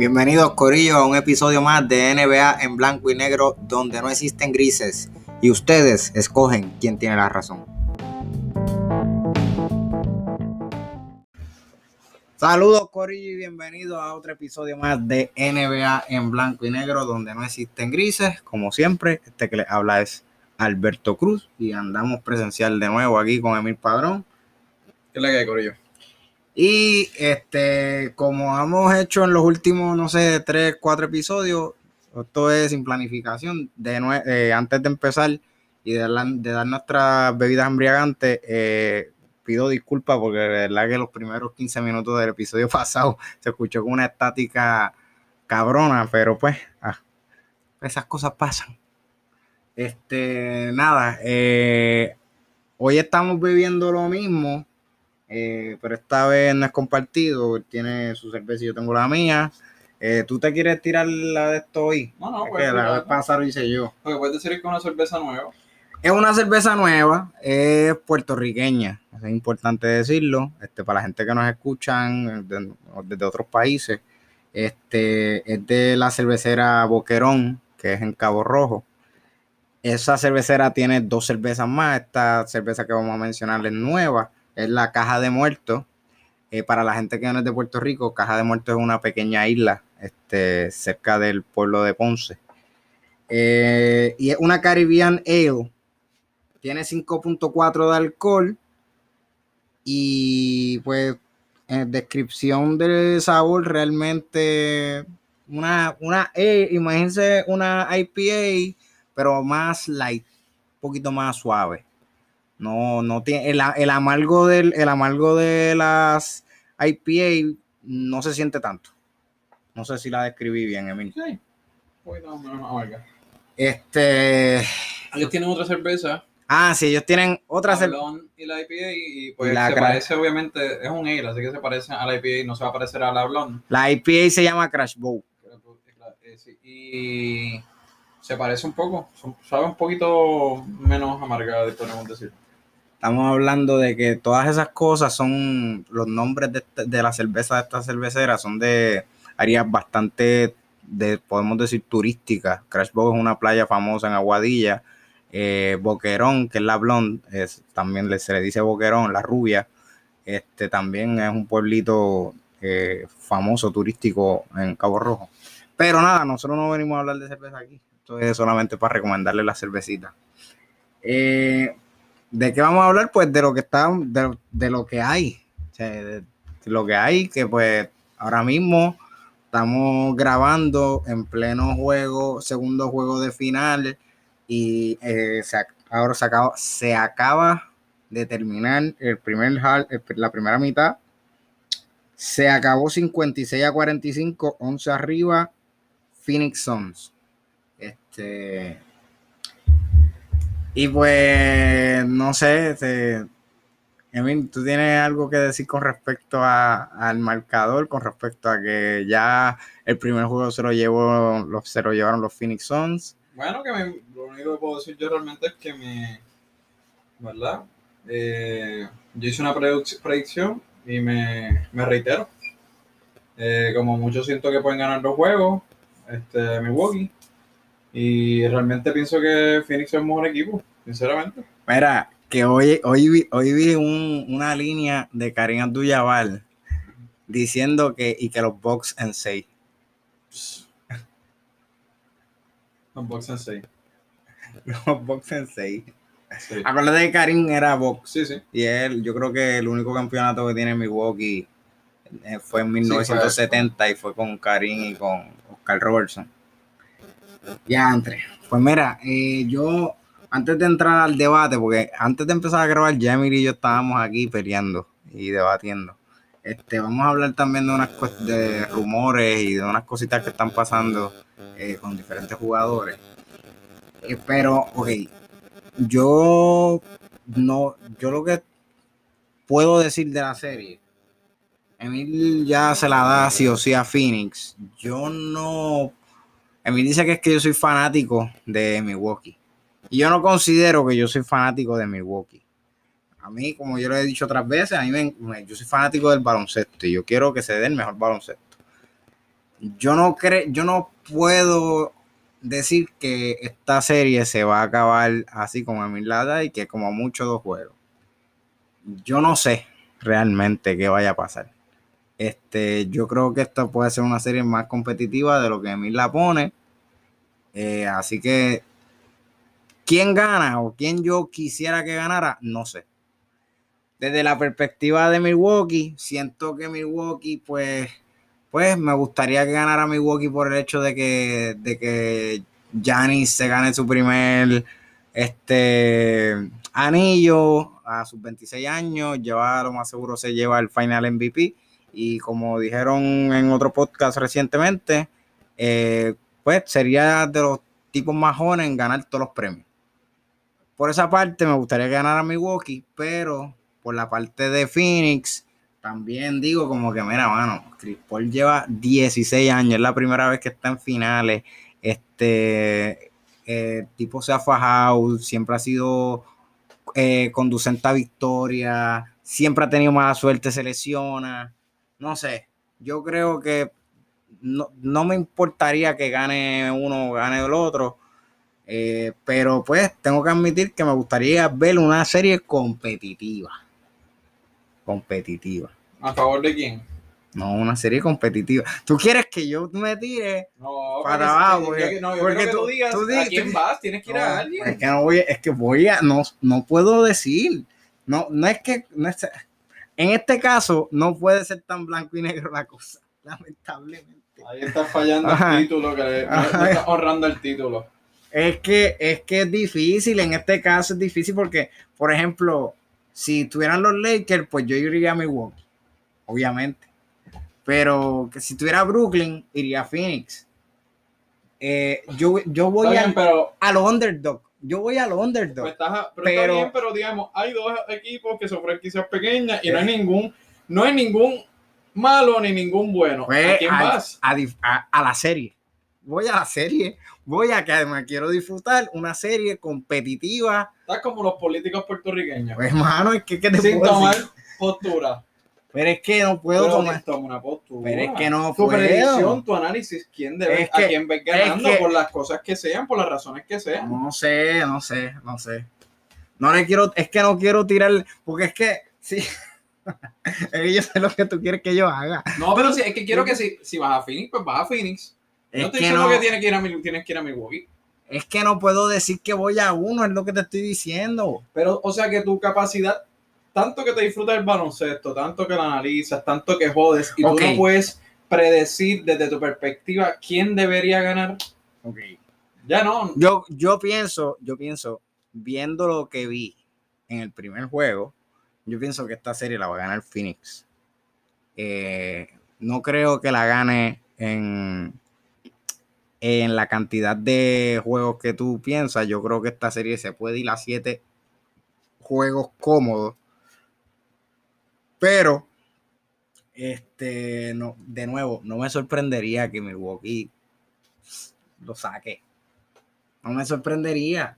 Bienvenidos, corillo, a un episodio más de NBA en blanco y negro, donde no existen grises y ustedes escogen quién tiene la razón. Saludos, corillo, y bienvenidos a otro episodio más de NBA en blanco y negro, donde no existen grises. Como siempre, este que les habla es Alberto Cruz y andamos presencial de nuevo aquí con Emir Padrón. ¿Qué es la que hay, corillo? Y como hemos hecho en los últimos, 3-4 episodios, esto es sin planificación. Antes de empezar y de dar nuestras bebidas embriagantes, pido disculpas porque de verdad que los primeros 15 minutos del episodio pasado se escuchó con una estática cabrona, pero pues esas cosas pasan. Hoy estamos bebiendo lo mismo. Pero esta vez no es compartido, tiene su cerveza y yo tengo la mía. ¿Tú te quieres tirar la de esto hoy? No, es pues, que la vez pasada lo hice yo. Lo que puedes decir es que una cerveza nueva. Es una cerveza nueva, es puertorriqueña, es importante decirlo, para la gente que nos escuchan desde otros países. Es de la cervecera Boquerón, que es en Cabo Rojo. Esa cervecera tiene dos cervezas más, esta cerveza que vamos a mencionar es nueva. Es la Caja de Muertos. Para la gente que no es de Puerto Rico, Caja de Muertos es una pequeña isla cerca del pueblo de Ponce. Y es una Caribbean Ale. Tiene 5.4 de alcohol. Y pues, en descripción del sabor, realmente imagínense una IPA, pero más light, un poquito más suave. No tiene el amargo de las IPA, no se siente tanto. No sé si la describí bien, Emil. Sí. Bueno, amarga. Ellos tienen otra cerveza. Ah, sí, ellos tienen otra cerveza. Y la IPA, y pues se parece, obviamente, es un ale, así que se parece a la IPA y no se va a parecer a la Blonde. La IPA se llama Crash Bock. Y se parece un poco, sabe un poquito menos amarga, podemos decir. Estamos hablando de que todas esas cosas son los nombres de la cerveza de esta cervecera, son de áreas bastante, podemos decir, turísticas. Crash Bock es una playa famosa en Aguadilla. Boquerón, que es la Blonde, también se le dice Boquerón, la rubia. También es un pueblito famoso turístico en Cabo Rojo. Pero nada, nosotros no venimos a hablar de cerveza aquí. Esto es solamente para recomendarle la cervecita. ¿De qué vamos a hablar? Pues de lo que está, de lo que hay. O sea, de lo que hay, que pues ahora mismo estamos grabando en pleno juego, segundo juego de final, y ahora se acaba de terminar la primera mitad. Se acabó 56-45, 11 arriba, Phoenix Suns. Y pues no sé, Emil, ¿tú tienes algo que decir con respecto al marcador, con respecto a que ya el primer juego se lo llevaron los Phoenix Suns? Bueno, lo único que puedo decir yo realmente es que ¿verdad? Yo hice una predicción y me reitero. Como mucho siento que pueden ganar los juegos, Milwaukee. Y realmente pienso que Phoenix es un mejor equipo, sinceramente. Mira, que hoy vi una línea de Kareem Abdul-Jabbar diciendo que los Bucks en 6. Los Bucks en 6. Sí. Acuérdate que Kareem era Bucks. Sí. Y él, yo creo que el único campeonato que tiene Milwaukee fue en 1970 y fue con Kareem y con Oscar Robertson. Ya entré. Pues mira, yo antes de entrar al debate, porque antes de empezar a grabar, Jamie y yo estábamos aquí peleando y debatiendo. Vamos a hablar también de unas de rumores y de unas cositas que están pasando con diferentes jugadores. Pero, yo lo que puedo decir de la serie, Emil ya se la da sí o sí a Phoenix. Yo no. Emil dice que es que yo soy fanático de Milwaukee. Y yo no considero que yo soy fanático de Milwaukee. A mí, como yo lo he dicho otras veces, yo soy fanático del baloncesto y yo quiero que se dé el mejor baloncesto. Yo no puedo decir que esta serie se va a acabar así como en Milada y que como mucho 2 juegos. Yo no sé realmente qué vaya a pasar. Yo creo que esta puede ser una serie más competitiva de lo que Emil la pone. Así que quién gana o quién yo quisiera que ganara, no sé. Desde la perspectiva de Milwaukee, siento que Milwaukee, pues me gustaría que ganara Milwaukee por el hecho de que Giannis se gane su primer anillo a sus 26 años. Lleva, lo más seguro se lleva el Final MVP. Y como dijeron en otro podcast recientemente, pues sería de los tipos más jóvenes en ganar todos los premios. Por esa parte me gustaría ganar a Milwaukee, pero por la parte de Phoenix también digo como que mira, mano, Chris Paul lleva 16 años, es la primera vez que está en finales, tipo se ha fajado, siempre ha sido conducente a victoria, siempre ha tenido mala suerte, se lesiona. No sé, yo creo que no me importaría que gane uno o gane el otro, pero pues tengo que admitir que me gustaría ver una serie competitiva. Competitiva. ¿A favor de quién? No, una serie competitiva. ¿Tú quieres que yo me tire para abajo? Porque tú digas a quién vas, tienes que ir a alguien. No puedo decir. No es que... En este caso, no puede ser tan blanco y negro la cosa, lamentablemente. Ahí está fallando el título, que no está ahorrando el título. Es que es difícil, en este caso es difícil porque, por ejemplo, si tuvieran los Lakers, pues yo iría a Milwaukee, obviamente. Pero que si tuviera Brooklyn, iría a Phoenix. Yo voy a los underdogs. Yo voy al underdog. Pero está bien, pero digamos, hay 2 equipos que son franquicias pequeñas y sí. No hay ningún malo ni ningún bueno. Pues, ¿a quién vas? A la serie. Voy a la serie. Voy a que además quiero disfrutar una serie competitiva. Estás como los políticos puertorriqueños. Pues, hermano, es que te sin tomar decir? Postura. Pero es que no puedo tomar una postura. Pero es que no puedo. Tu predicción, tu análisis, ¿quién debe, a quién ves ganando por las cosas que sean, por las razones que sean? No sé. No le quiero, es que no quiero tirar, porque es que, sí, es que yo sé lo que tú quieres que yo haga. No, pero sí, es que quiero que si vas a Phoenix, pues vas a Phoenix. No te diciendo que tienes que ir a Milwaukee. Es que no puedo decir que voy a uno, es lo que te estoy diciendo. Pero, o sea, que tu capacidad... Tanto que te disfrutas el baloncesto, tanto que lo analizas, tanto que jodes, y okay. Tú no puedes predecir desde tu perspectiva quién debería ganar. Okay. Ya no. Yo pienso, viendo lo que vi en el primer juego, yo pienso que esta serie la va a ganar Phoenix. No creo que la gane en la cantidad de juegos que tú piensas. Yo creo que esta serie se puede ir a 7 juegos cómodos. Pero, no, de nuevo, no me sorprendería que Milwaukee lo saque. No me sorprendería.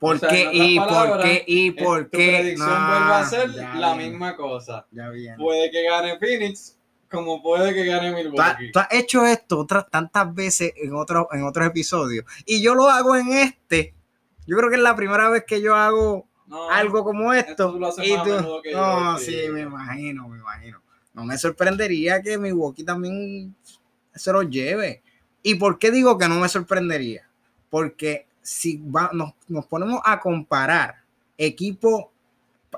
¿Por qué? Tu predicción vuelve a ser la misma cosa. Ya bien. Puede que gane Phoenix, como puede que gane Milwaukee. Tú has hecho esto tantas veces en otros episodios. Y yo lo hago en este. Yo creo que es la primera vez que yo hago... No, algo como esto tú lo haces y tú, que no, sí, me imagino. No me sorprendería que Milwaukee también se lo lleve. ¿Y por qué digo que no me sorprendería? Porque si nos ponemos a comparar equipo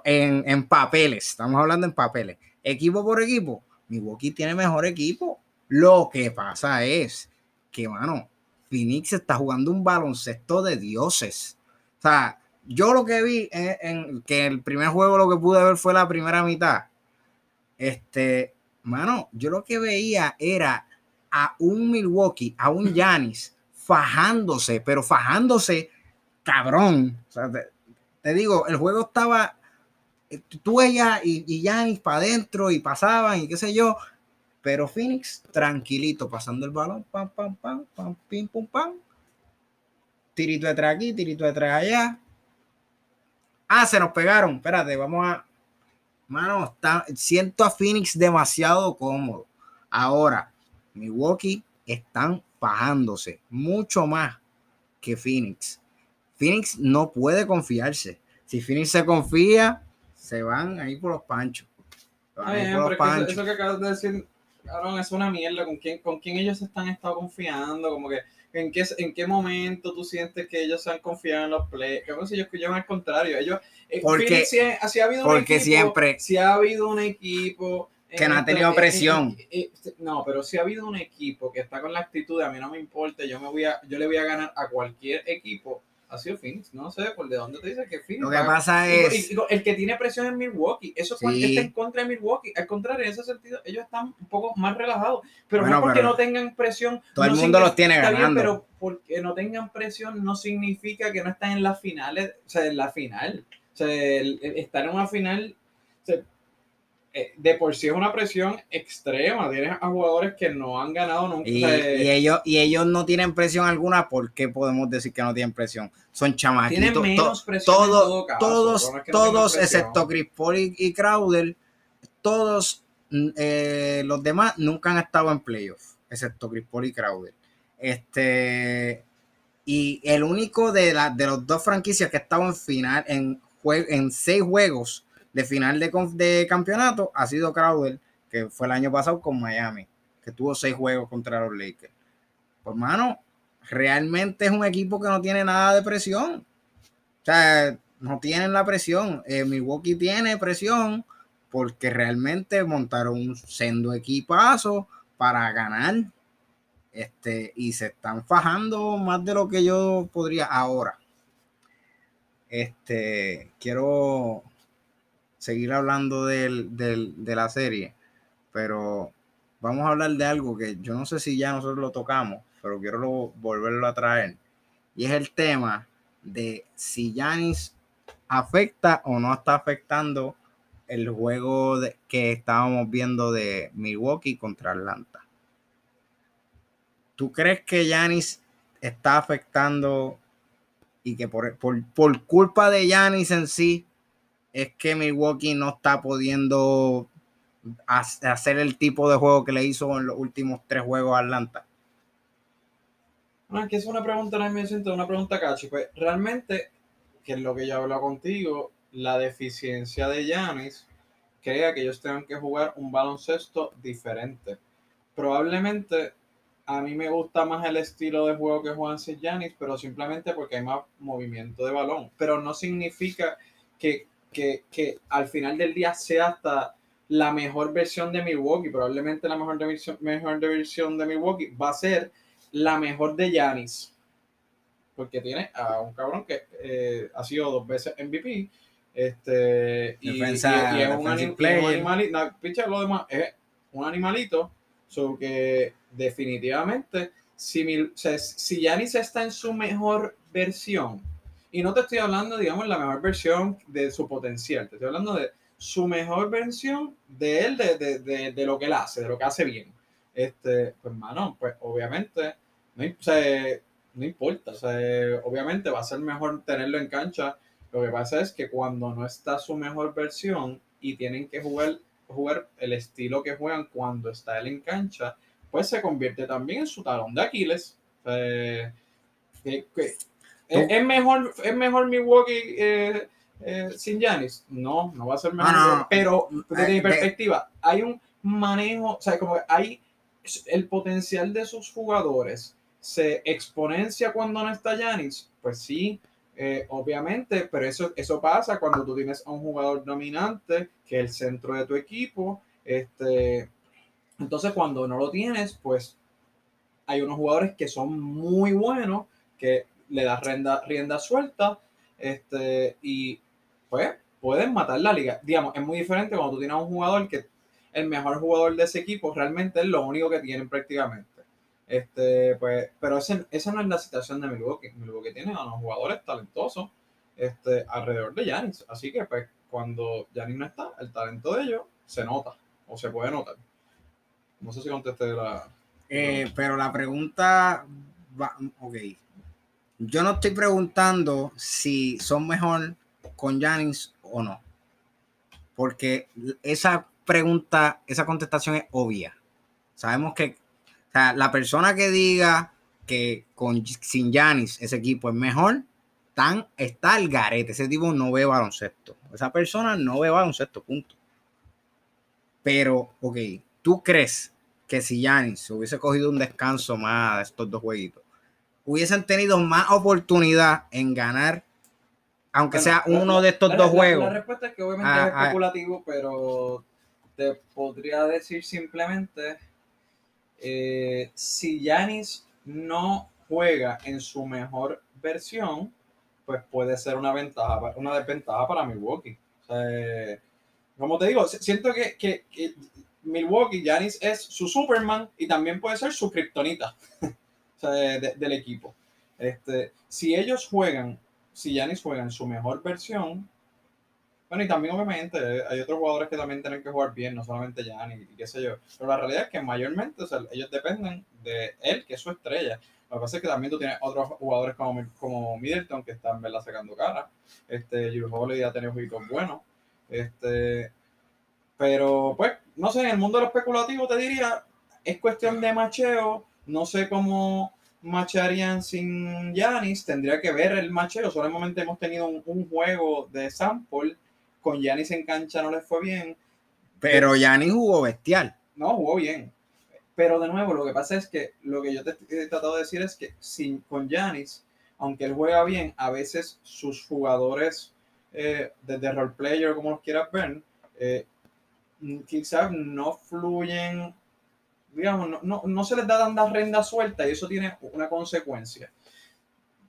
en papeles, estamos hablando en papeles, equipo por equipo, Milwaukee tiene mejor equipo. Lo que pasa es que, mano, Phoenix está jugando un baloncesto de dioses. O sea, yo lo que vi en que el primer juego lo que pude ver fue la primera mitad. Mano, yo lo que veía era a un Milwaukee, a un Giannis fajándose, pero fajándose cabrón. O sea, te digo, el juego estaba tú veías y Giannis para adentro y pasaban y qué sé yo, pero Phoenix tranquilito pasando el balón, pam, pam, pam, pam, pim, pum, pam. Tirito detrás aquí, tirito detrás allá. Ah, se nos pegaron. Espérate, vamos a... Mano, siento a Phoenix demasiado cómodo. Ahora, Milwaukee están fajándose mucho más que Phoenix. Phoenix no puede confiarse. Si Phoenix se confía, se van ahí por los panchos. Eso que acabas de decir, Aaron, es una mierda. ¿Con quién ellos están estado confiando? Como que ¿en qué momento tú sientes que ellos se han confiado en los playoffs? Creo que ellos llevan al contrario. Ellos, porque si ha habido un equipo, siempre si ha habido un equipo que no ha tenido presión. No, pero si ha habido un equipo que está con la actitud de a mí no me importa, yo le voy a ganar a cualquier equipo. Ha sido Phoenix, no sé por de dónde te dice que Phoenix. Lo que pasa es el que tiene presión en Milwaukee, eso es sí. Está en contra de Milwaukee, al contrario, en ese sentido ellos están un poco más relajados, pero bueno, no porque no tengan presión. Todo no el mundo los tiene ganando. Bien, pero porque no tengan presión no significa que no están en las finales, o sea, en la final. O sea, estar en una final, o sea, de por sí es una presión extrema. Tienes a jugadores que no han ganado nunca. Y ellos no tienen presión alguna. ¿Por qué podemos decir que no tienen presión? Son chamaquitos. Tienen menos presión en todo caso. Todos excepto Chris Paul y Crowder, todos los demás nunca han estado en playoffs, excepto Chris Paul y Crowder. Y el único de los dos franquicias que ha estado en final, en 6 juegos de final de campeonato, ha sido Crowder, que fue el año pasado con Miami, que tuvo 6 juegos contra los Lakers. Pues, mano, realmente es un equipo que no tiene nada de presión. O sea, no tienen la presión. Milwaukee tiene presión porque realmente montaron un sendo equipazo para ganar. Y se están fajando más de lo que yo podría ahora. Quiero seguir hablando de la serie, pero vamos a hablar de algo que yo no sé si ya nosotros lo tocamos, pero quiero volverlo a traer, y es el tema de si Giannis afecta o no está afectando el juego que estábamos viendo de Milwaukee contra Atlanta. ¿Tú crees que Giannis está afectando y que por culpa de Giannis en sí es que Milwaukee no está pudiendo hacer el tipo de juego que le hizo en los últimos 3 juegos a Atlanta? Bueno, es que es una pregunta, me siento una pregunta, Cachi. Pues realmente, que es lo que yo hablo contigo, la deficiencia de Giannis crea que ellos tengan que jugar un baloncesto diferente. Probablemente a mí me gusta más el estilo de juego que juegan sin Giannis, pero simplemente porque hay más movimiento de balón. Pero no significa que al final del día sea hasta la mejor versión de Milwaukee. Probablemente la mejor versión de Milwaukee va a ser la mejor de Giannis, porque tiene a un cabrón que ha sido 2 veces MVP, y es un animalito. So que definitivamente si Giannis está en su mejor versión, y no te estoy hablando, digamos, la mejor versión de su potencial, te estoy hablando de su mejor versión de él, de lo que él hace, de lo que hace bien. Pues, mano, pues obviamente no importa. O sea, obviamente va a ser mejor tenerlo en cancha. Lo que pasa es que cuando no está su mejor versión y tienen que jugar el estilo que juegan cuando está él en cancha, pues se convierte también en su talón de Aquiles. ¿Es mejor Milwaukee sin Giannis? No va a ser mejor. No. Pero desde mi perspectiva, hay un manejo, o sea, como que hay el potencial de sus jugadores se exponencia cuando no está Giannis. Pues sí, obviamente, pero eso pasa cuando tú tienes a un jugador dominante que es el centro de tu equipo. Entonces, cuando no lo tienes, pues hay unos jugadores que son muy buenos que le das rienda suelta, y pues pueden matar la liga. Digamos, es muy diferente cuando tú tienes a un jugador que el mejor jugador de ese equipo realmente es lo único que tienen prácticamente. Pues, pero esa no es la situación de Milwaukee. Milwaukee tiene a unos jugadores talentosos alrededor de Giannis. Así que pues cuando Giannis no está, el talento de ellos se nota o se puede notar. No sé si contesté la... pero la pregunta... Ok. Yo no estoy preguntando si son mejor con Giannis o no, porque esa pregunta, esa contestación es obvia. Sabemos que sea, la persona que diga que sin Giannis ese equipo es mejor, está al garete. Ese tipo no ve baloncesto. Esa persona no ve baloncesto, punto. Pero, ok, ¿tú crees que si Giannis hubiese cogido un descanso más de estos dos jueguitos, hubiesen tenido más oportunidad en ganar, aunque sea uno de estos dos juegos? La respuesta es que obviamente es especulativo, pero te podría decir simplemente, si Giannis no juega en su mejor versión, pues puede ser una ventaja, una desventaja para Milwaukee. O sea, como te digo, siento que Milwaukee, Giannis es su Superman y también puede ser su kriptonita o sea, del equipo. Si ellos juegan, si Giannis juega en su mejor versión, bueno, y también obviamente hay otros jugadores que también tienen que jugar bien, no solamente Giannis y qué sé yo, pero la realidad es que mayormente, o sea, ellos dependen de él, que es su estrella. Lo que pasa es que también tú tienes otros jugadores como Middleton, que están, ¿verdad?, sacando cara. Jrue Holiday ha tenido juegos buenos. Pero, pues, no sé, en el mundo de lo especulativo te diría, es cuestión de macheo. No sé cómo macharían sin Giannis. Tendría que ver el macheo. Solamente hemos tenido un juego de sample. Con Giannis en cancha no les fue bien. Pero Giannis jugó bestial. No, jugó bien. Pero de nuevo, lo que pasa es que lo que yo te he tratado de decir es que con Giannis, aunque él juega bien, a veces sus jugadores, desde role player, como los quieras ver, quizás no fluyen, digamos, no se les da tanta renda suelta y eso tiene una consecuencia.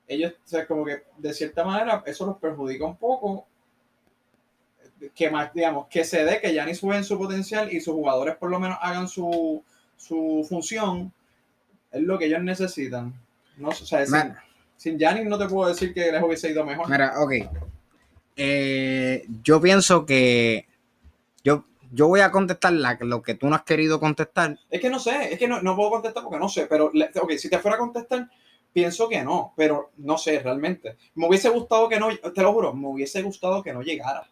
Ellos, o sea, como que de cierta manera eso los perjudica un poco. Que más, digamos, que se dé que Giannis juegue en su potencial y sus jugadores por lo menos hagan su función, es lo que ellos necesitan. No, o sea, sin Giannis no te puedo decir que les hubiese ido mejor. Mira, ok. Yo pienso que yo voy a contestar lo que tú no has querido contestar. Es que no sé, es que no puedo contestar porque no sé, pero ok, si te fuera a contestar, pienso que no, pero no sé realmente. Me hubiese gustado que no, te lo juro, me hubiese gustado que no llegara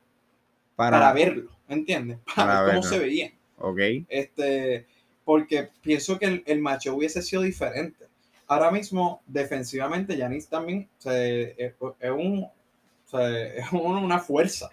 para verlo, ¿entiendes? Para ver cómo se veía. Ok. Porque pienso que el matchup hubiese sido diferente. Ahora mismo, defensivamente, Giannis también es una fuerza.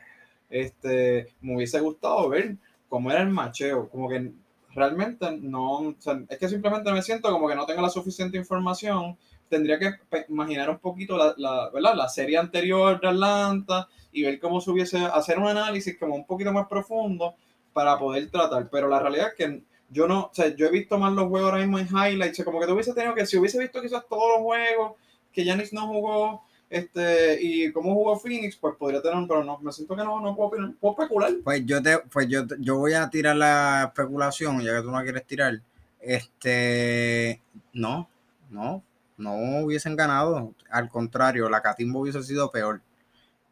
Me hubiese gustado ver cómo era el macheo. Como que realmente no... O sea, es que simplemente me siento como que no tengo la suficiente información. Tendría que imaginar un poquito la serie anterior de Atlanta y ver cómo se hubiese... Hacer un análisis como un poquito más profundo para poder tratar. Pero la realidad es que... Yo no, o sea, yo he visto más los juegos ahora mismo en highlights, como que tú hubiese tenido que, si hubiese visto quizás todos los juegos que Giannis no jugó, y cómo jugó Phoenix, pues podría tener, pero no, me siento que no puedo especular. Pues yo voy a tirar la especulación, ya que tú no quieres tirar. No hubiesen ganado, al contrario, la catimba hubiese sido peor.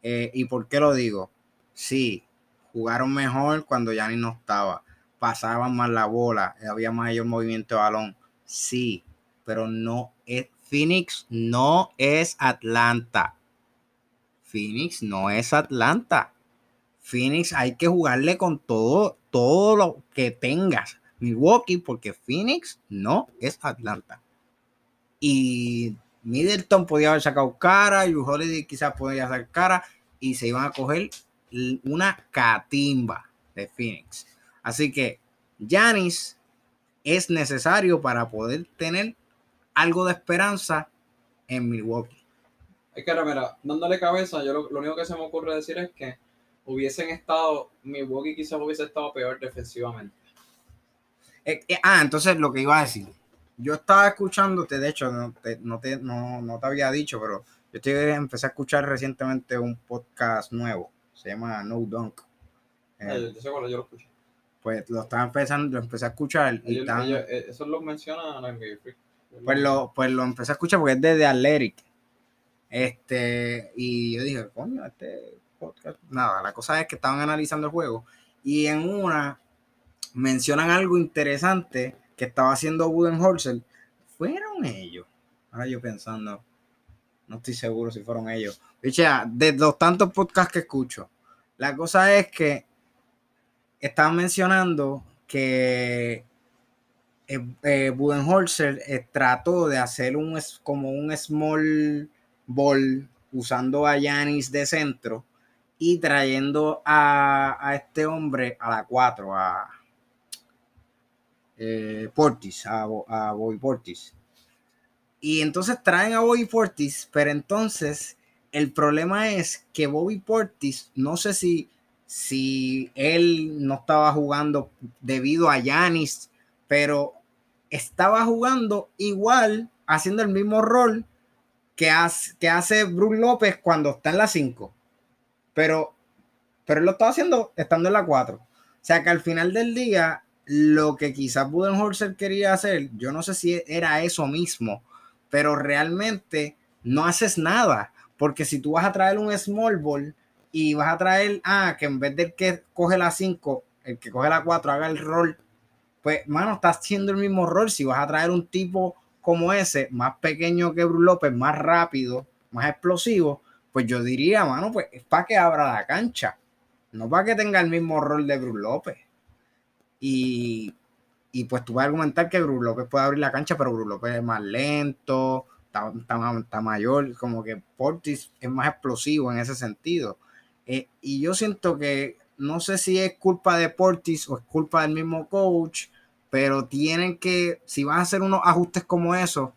¿Y por qué lo digo? Sí, jugaron mejor cuando Giannis no estaba. Pasaban más la bola, había mayor movimiento de balón. Sí, pero no es Phoenix, no es Atlanta. Phoenix no es Atlanta. Phoenix hay que jugarle con todo lo que tengas. Milwaukee, porque Phoenix no es Atlanta. Y Middleton podía haber sacado cara, Jrue Holiday quizás podía sacar cara, y se iban a coger una catimba de Phoenix. Así que Giannis es necesario para poder tener algo de esperanza en Milwaukee. Es que, mira, dándole cabeza, yo lo único que se me ocurre decir es que Milwaukee quizás hubiese estado peor defensivamente. Entonces lo que iba a decir. Yo estaba escuchándote, de hecho, no te había dicho, pero empecé a escuchar recientemente un podcast nuevo. Se llama No Dunk. Yo lo escuché. Pues lo estaba empezando, lo empecé a escuchar. Eso lo menciona la NBA Freak. Pues lo empecé a escuchar porque es de Athletic. Y yo dije, coño, este podcast. Nada, la cosa es que estaban analizando el juego. Y en una mencionan algo interesante que estaba haciendo Budenholzer. ¿Fueron ellos? Ahora yo pensando, no estoy seguro si fueron ellos. Oye, de los tantos podcasts que escucho, la cosa es que estaban mencionando que Budenholzer trató de hacer como un small ball usando a Giannis de centro y trayendo a este hombre a la 4, a Bobby Portis. Y entonces traen a Bobby Portis, pero entonces el problema es que Bobby Portis, no sé si él no estaba jugando debido a Giannis, pero estaba jugando igual, haciendo el mismo rol que hace Bruce López cuando está en la 5. Pero él lo estaba haciendo estando en la 4. O sea que al final del día, lo que quizás Budenholzer quería hacer, yo no sé si era eso mismo, pero realmente no haces nada. Porque si tú vas a traer un small ball y vas a traer, que en vez del que coge la 5, el que coge la 4 haga el rol, pues, mano, estás haciendo el mismo rol. Si vas a traer un tipo como ese, más pequeño que Bruce López, más rápido, más explosivo, pues yo diría, mano, pues es para que abra la cancha, no para que tenga el mismo rol de Bruce López. Y pues tú vas a argumentar que Bruce López puede abrir la cancha, pero Bruce López es más lento, está mayor, como que Portis es más explosivo en ese sentido. Y yo siento que, no sé si es culpa de Portis o es culpa del mismo coach, pero tienen que, si vas a hacer unos ajustes como esos,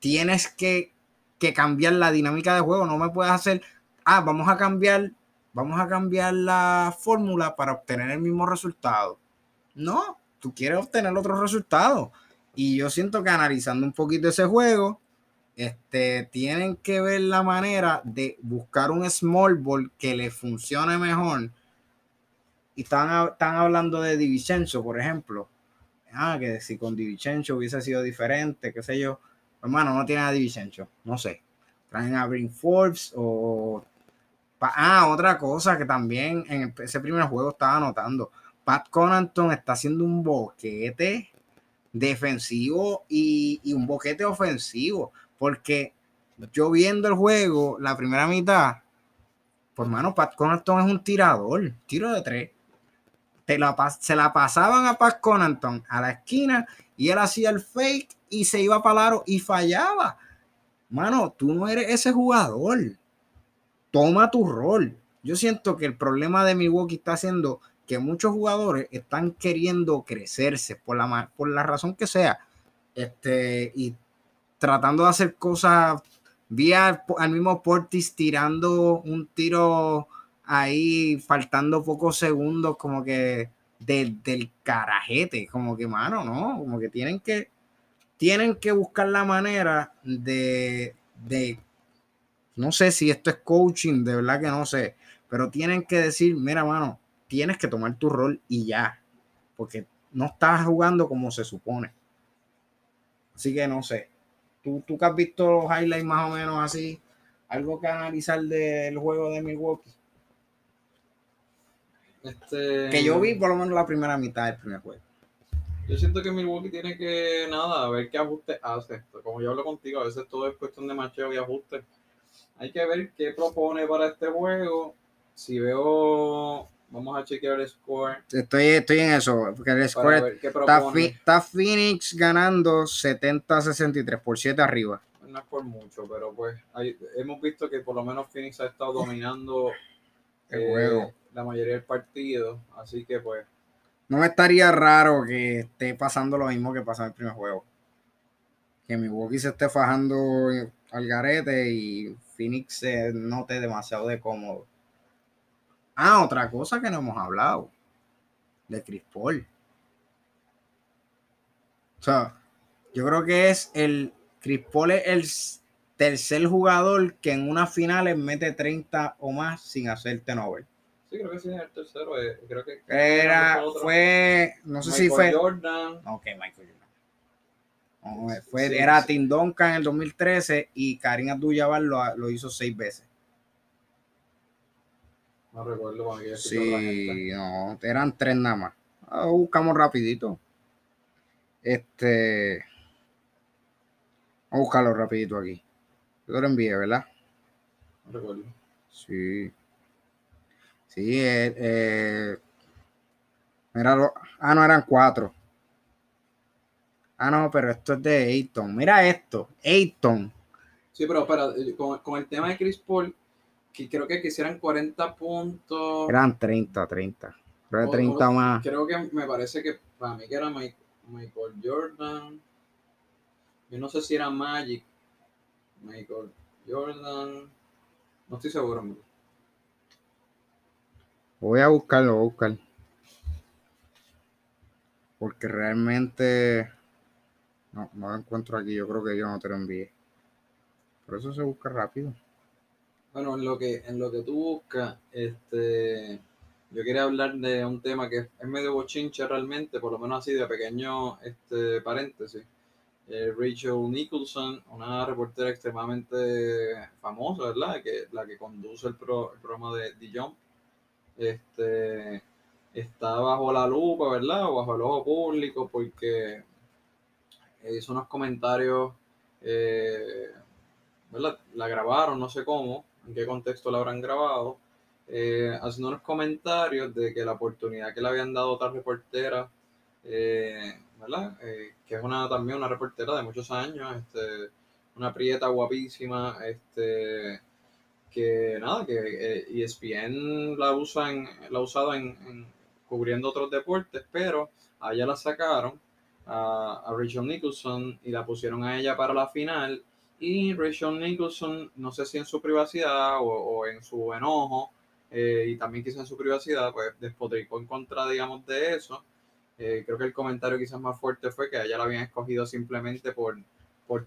tienes que cambiar la dinámica de juego. No me puedes hacer, vamos a cambiar la fórmula para obtener el mismo resultado. No, tú quieres obtener otro resultado. Y yo siento que analizando un poquito ese juego, tienen que ver la manera de buscar un small ball que le funcione mejor. Y están hablando de DiVincenzo, por ejemplo. Que si con DiVincenzo hubiese sido diferente, qué sé yo. Hermano, no tienen a DiVincenzo, no sé. Traen a Bryn Forbes o... otra cosa que también en ese primer juego estaba anotando. Pat Connaughton está haciendo un boquete defensivo y un boquete ofensivo. Porque yo viendo el juego, la primera mitad, pues, hermano, Pat Connaughton es un tirador, tiro de 3. Se la pasaban a Pat Connaughton a la esquina y él hacía el fake y se iba para el aro y fallaba. Mano, tú no eres ese jugador. Toma tu rol. Yo siento que el problema de Milwaukee está haciendo que muchos jugadores están queriendo crecerse por la razón que sea. Y tratando de hacer cosas. Vi al mismo Portis tirando un tiro ahí faltando pocos segundos, como que del carajete, como que, mano, no, como que tienen que buscar la manera de no sé si esto es coaching, de verdad que no sé, pero tienen que decir, mira, mano, tienes que tomar tu rol y ya, porque no estás jugando como se supone. Así que no sé, tú que has visto los highlights más o menos así, algo que analizar del juego de Milwaukee. Que yo vi por lo menos la primera mitad del primer juego. Yo siento que Milwaukee tiene que ver qué ajustes hace. Como yo hablo contigo, a veces todo es cuestión de macheo y ajustes. Hay que ver qué propone para este juego. Si veo, vamos a chequear el score. Estoy en eso, porque el score está Phoenix ganando 70-63 por 7 arriba. No es por mucho, pero pues hemos visto que por lo menos Phoenix ha estado dominando el juego, la mayoría del partido, así que pues no me estaría raro que esté pasando lo mismo que pasó en el primer juego, que Milwaukee se esté fajando al garete y Phoenix se note demasiado de cómodo. Otra cosa que no hemos hablado de Chris Paul, o sea, yo creo que Chris Paul es el tercer jugador que en unas finales mete 30 o más sin hacer turnover. Sí, creo que sí, el tercero. Creo que fue, no sé, Michael, si fue Jordan. Ok, Michael Jordan. No, sí, era sí. Tim Duncan en el 2013 y Kareem Abdul-Jabbar lo hizo 6 veces. No recuerdo cuando yo sí, no, eran 3 nada más. Buscamos rapidito. Vamos a buscarlo rapidito aquí. Yo te lo envié, ¿verdad? No recuerdo. Sí. Sí, no, eran 4. Ah, no, pero esto es de Ayton. Mira esto, Ayton. Sí, pero con el tema de Chris Paul, que creo que quisieran 40 puntos. Eran 30. Creo que 30 o más. Creo que me parece que para mí que era Michael Jordan. Yo no sé si era Magic. Michael Jordan. No estoy seguro, amigo. Voy a buscarlo. Porque realmente no lo encuentro aquí. Yo creo que yo no te lo envié. Por eso se busca rápido. Bueno, en lo que tú buscas, yo quería hablar de un tema que es medio bochinche realmente, por lo menos así de pequeño paréntesis. Rachel Nicholson, una reportera extremadamente famosa, ¿verdad? La que conduce el programa de The Jump, está bajo la lupa, ¿verdad? O bajo el ojo público, porque hizo unos comentarios, ¿verdad? La grabaron, no sé cómo, en qué contexto la habrán grabado, haciendo unos comentarios de que la oportunidad que le habían dado otras reporteras, ¿verdad? Que es también una reportera de muchos años, una prieta guapísima, que nada, que ESPN la ha usado en cubriendo otros deportes, pero a ella la sacaron, a Rachel Nicholson, y la pusieron a ella para la final. Y Rachel Nicholson, no sé si en su privacidad o en su enojo, y también quizás en su privacidad, pues despotricó en contra, digamos, de eso. Creo que el comentario quizás más fuerte fue que a ella la habían escogido simplemente por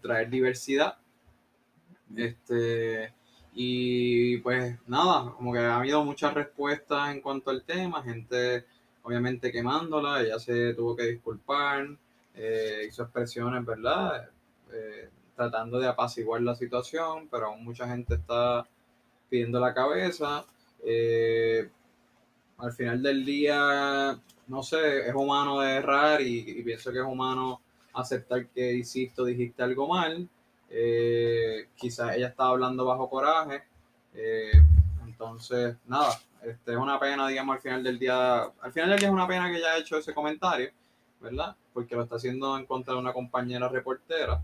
traer diversidad. Y pues nada, como que ha habido muchas respuestas en cuanto al tema, gente obviamente quemándola, ella se tuvo que disculpar, hizo expresiones, ¿verdad? Tratando de apaciguar la situación, pero aún mucha gente está pidiendo la cabeza. Al final del día, no sé, es humano de errar y pienso que es humano aceptar que hiciste o dijiste algo mal. Quizás ella estaba hablando bajo coraje. Entonces, nada, es una pena, digamos, al final del día. Al final del día es una pena que haya hecho ese comentario, ¿verdad? Porque lo está haciendo en contra de una compañera reportera.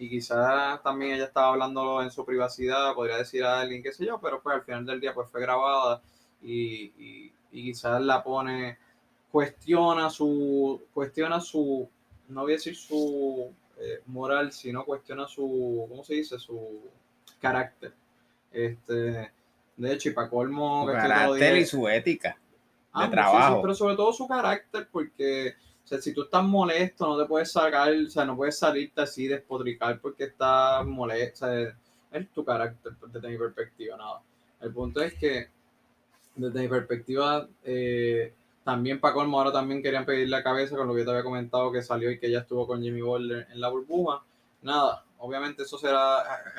Y quizás también ella estaba hablando en su privacidad, podría decir a alguien, qué sé yo, pero pues al final del día pues fue grabada y quizás la pone, cuestiona su, no voy a decir su moral, sino cuestiona su, ¿cómo se dice? Su carácter. De hecho, y para colmo, su carácter y su ética de trabajo. Sí, pero sobre todo su carácter, porque o sea, si tú estás molesto, no te puedes sacar, o sea, no puedes salirte así, despotricar porque estás molesto. O sea, es tu carácter desde mi perspectiva, nada. El punto es que, desde mi perspectiva, también para colmo, ahora también querían pedir la cabeza con lo que yo te había comentado que salió y que ella estuvo con Jimmy Butler en la burbuja. Nada, obviamente eso es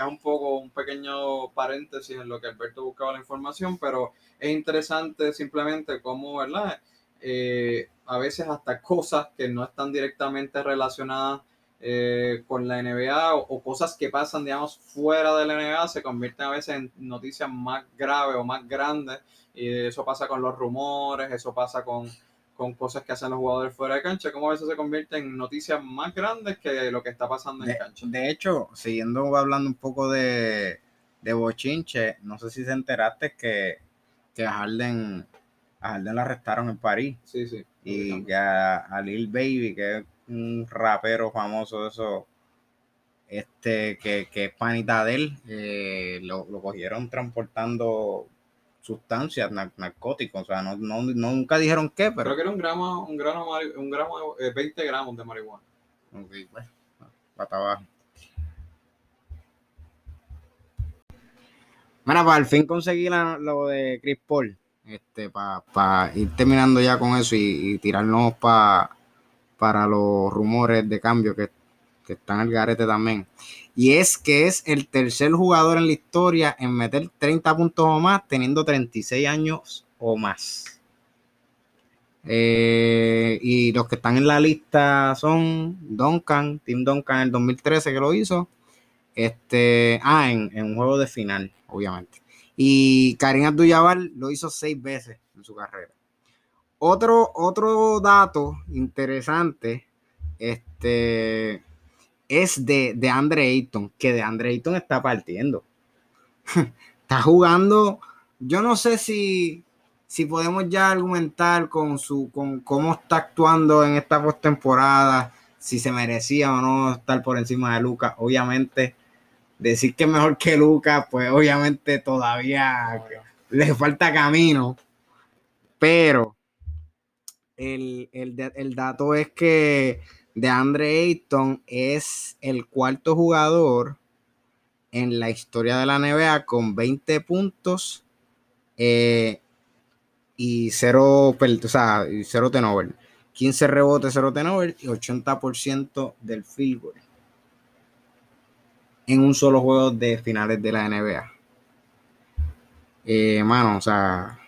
un poco un pequeño paréntesis en lo que Alberto buscaba la información, pero es interesante simplemente cómo, ¿verdad? A veces hasta cosas que no están directamente relacionadas con la NBA o cosas que pasan, digamos, fuera de la NBA se convierten a veces en noticias más graves o más grandes. Y eso pasa con los rumores, eso pasa con cosas que hacen los jugadores fuera de cancha, como a veces se convierten en noticias más grandes que lo que está pasando en cancha. De hecho, siguiendo hablando un poco de bochinche, no sé si se enteraste que a Harden la arrestaron en París. Sí. Y que a Lil Baby, que es un rapero famoso de eso, que es panita de él, lo cogieron transportando sustancias, narcóticos. O sea, no nunca dijeron qué, pero creo que era un gramo 20 gramos de marihuana. Ok, bueno, para abajo. Bueno, para al fin conseguí lo de Chris Paul. Para ir terminando ya con eso y tirarnos para los rumores de cambio que están al garete también. Y es que es el tercer jugador en la historia en meter 30 puntos o más teniendo 36 años o más. Y los que están en la lista son Tim Duncan en el 2013 que lo hizo. En un juego de final, obviamente. Y Kareem Abdul-Jabbar lo hizo 6 veces en su carrera. Otro dato interesante es de Deandre Ayton, que Deandre Ayton está partiendo. Está jugando, yo no sé si podemos ya argumentar con cómo está actuando en esta postemporada, si se merecía o no estar por encima de Luka. Obviamente, decir que es mejor que Luka, pues obviamente todavía le falta camino, pero el dato es que Deandre Ayton es el cuarto jugador en la historia de la NBA con 20 puntos y 0, o sea, 0 turnover, 15 rebotes, 0 turnover y 80% del field goal en un solo juego de finales de la NBA. Mano, o sea,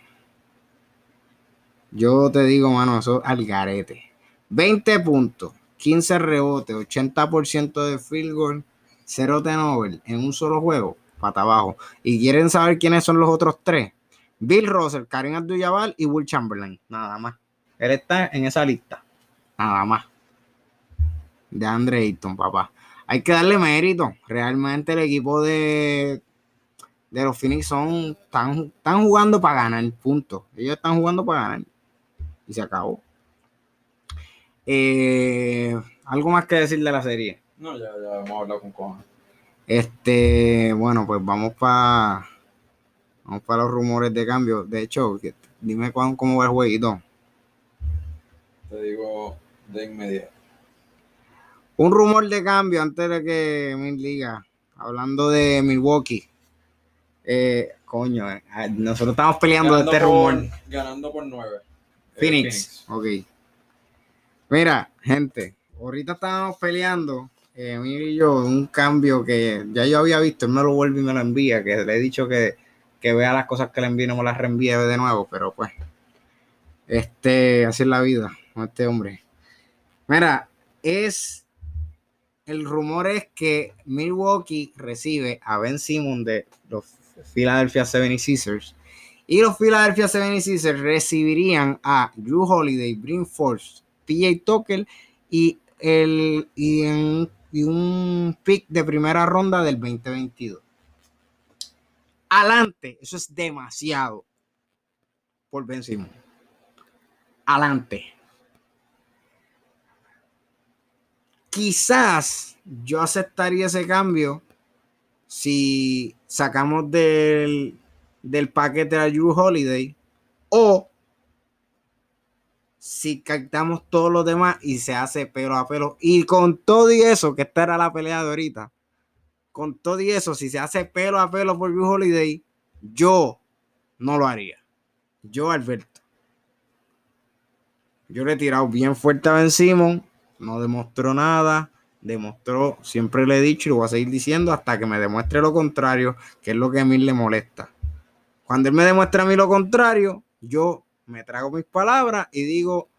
yo te digo, mano, eso al garete. 20 puntos, 15 rebotes, 80% de field goal, 0 turnover en un solo juego, pata abajo. ¿Y quieren saber quiénes son los otros tres? Bill Russell, Kareem Abdul-Jabbar y Will Chamberlain, nada más. Él está en esa lista, nada más. Deandre Ayton, papá. Hay que darle mérito. Realmente el equipo de los Phoenix Suns están jugando para ganar, punto. Ellos están jugando para ganar. Y se acabó. ¿Algo más que decir de la serie? No, ya hemos hablado con cojones. Bueno, pues vamos para los rumores de cambio. De hecho, dime cómo va el jueguito. Te digo de inmediato. Un rumor de cambio antes de que me diga, hablando de Milwaukee. Nosotros estamos peleando ganando de este rumor. Ganando por 9. Phoenix. Ok. Mira, gente, ahorita estábamos peleando, Emir y yo, un cambio que ya yo había visto, él me lo vuelve y me lo envía, que le he dicho que vea las cosas que le envíe y no me las reenvíe de nuevo, pero pues, así es la vida con este hombre. Mira, el rumor es que Milwaukee recibe a Ben Simmons de los Philadelphia 76ers y los Philadelphia 76ers recibirían a Jrue Holiday, Brim Force, PJ Tucker y un pick de primera ronda del 2022. Adelante, eso es demasiado por Ben Simmons. Adelante. Quizás yo aceptaría ese cambio si sacamos del paquete a Jrue Holiday o si captamos todos los demás y se hace pelo a pelo. Y con todo y eso, que esta era la pelea de ahorita, con todo y eso, si se hace pelo a pelo por Jrue Holiday, yo no lo haría. Yo, Alberto. Yo le he tirado bien fuerte a Ben Simmons, no demostró nada, siempre le he dicho y lo voy a seguir diciendo hasta que me demuestre lo contrario, que es lo que a mí le molesta. Cuando él me demuestra a mí lo contrario, yo me trago mis palabras y digo,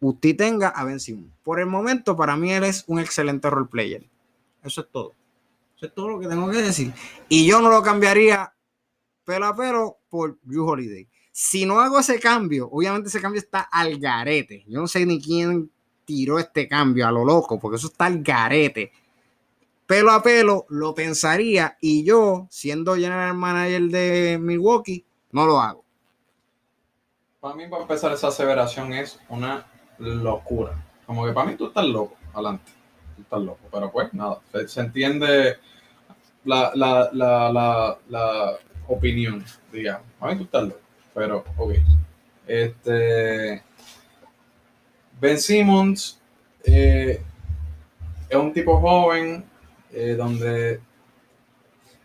usted tenga a Ben Simmons. Por el momento, para mí él es un excelente role player. Eso es todo. Eso es todo lo que tengo que decir. Y yo no lo cambiaría pelo a pelo por Jrue Holiday. Si no hago ese cambio, obviamente ese cambio está al garete. Yo no sé ni quién tiró este cambio a lo loco, porque eso está al garete. Pelo a pelo lo pensaría y yo, siendo general manager de Milwaukee, no lo hago. Para mí, para empezar, esa aseveración es una locura. Como que para mí tú estás loco, adelante. Tú estás loco, pero pues nada, se entiende la opinión, digamos. Para mí tú estás loco, pero ok. Ben Simmons es un tipo joven donde,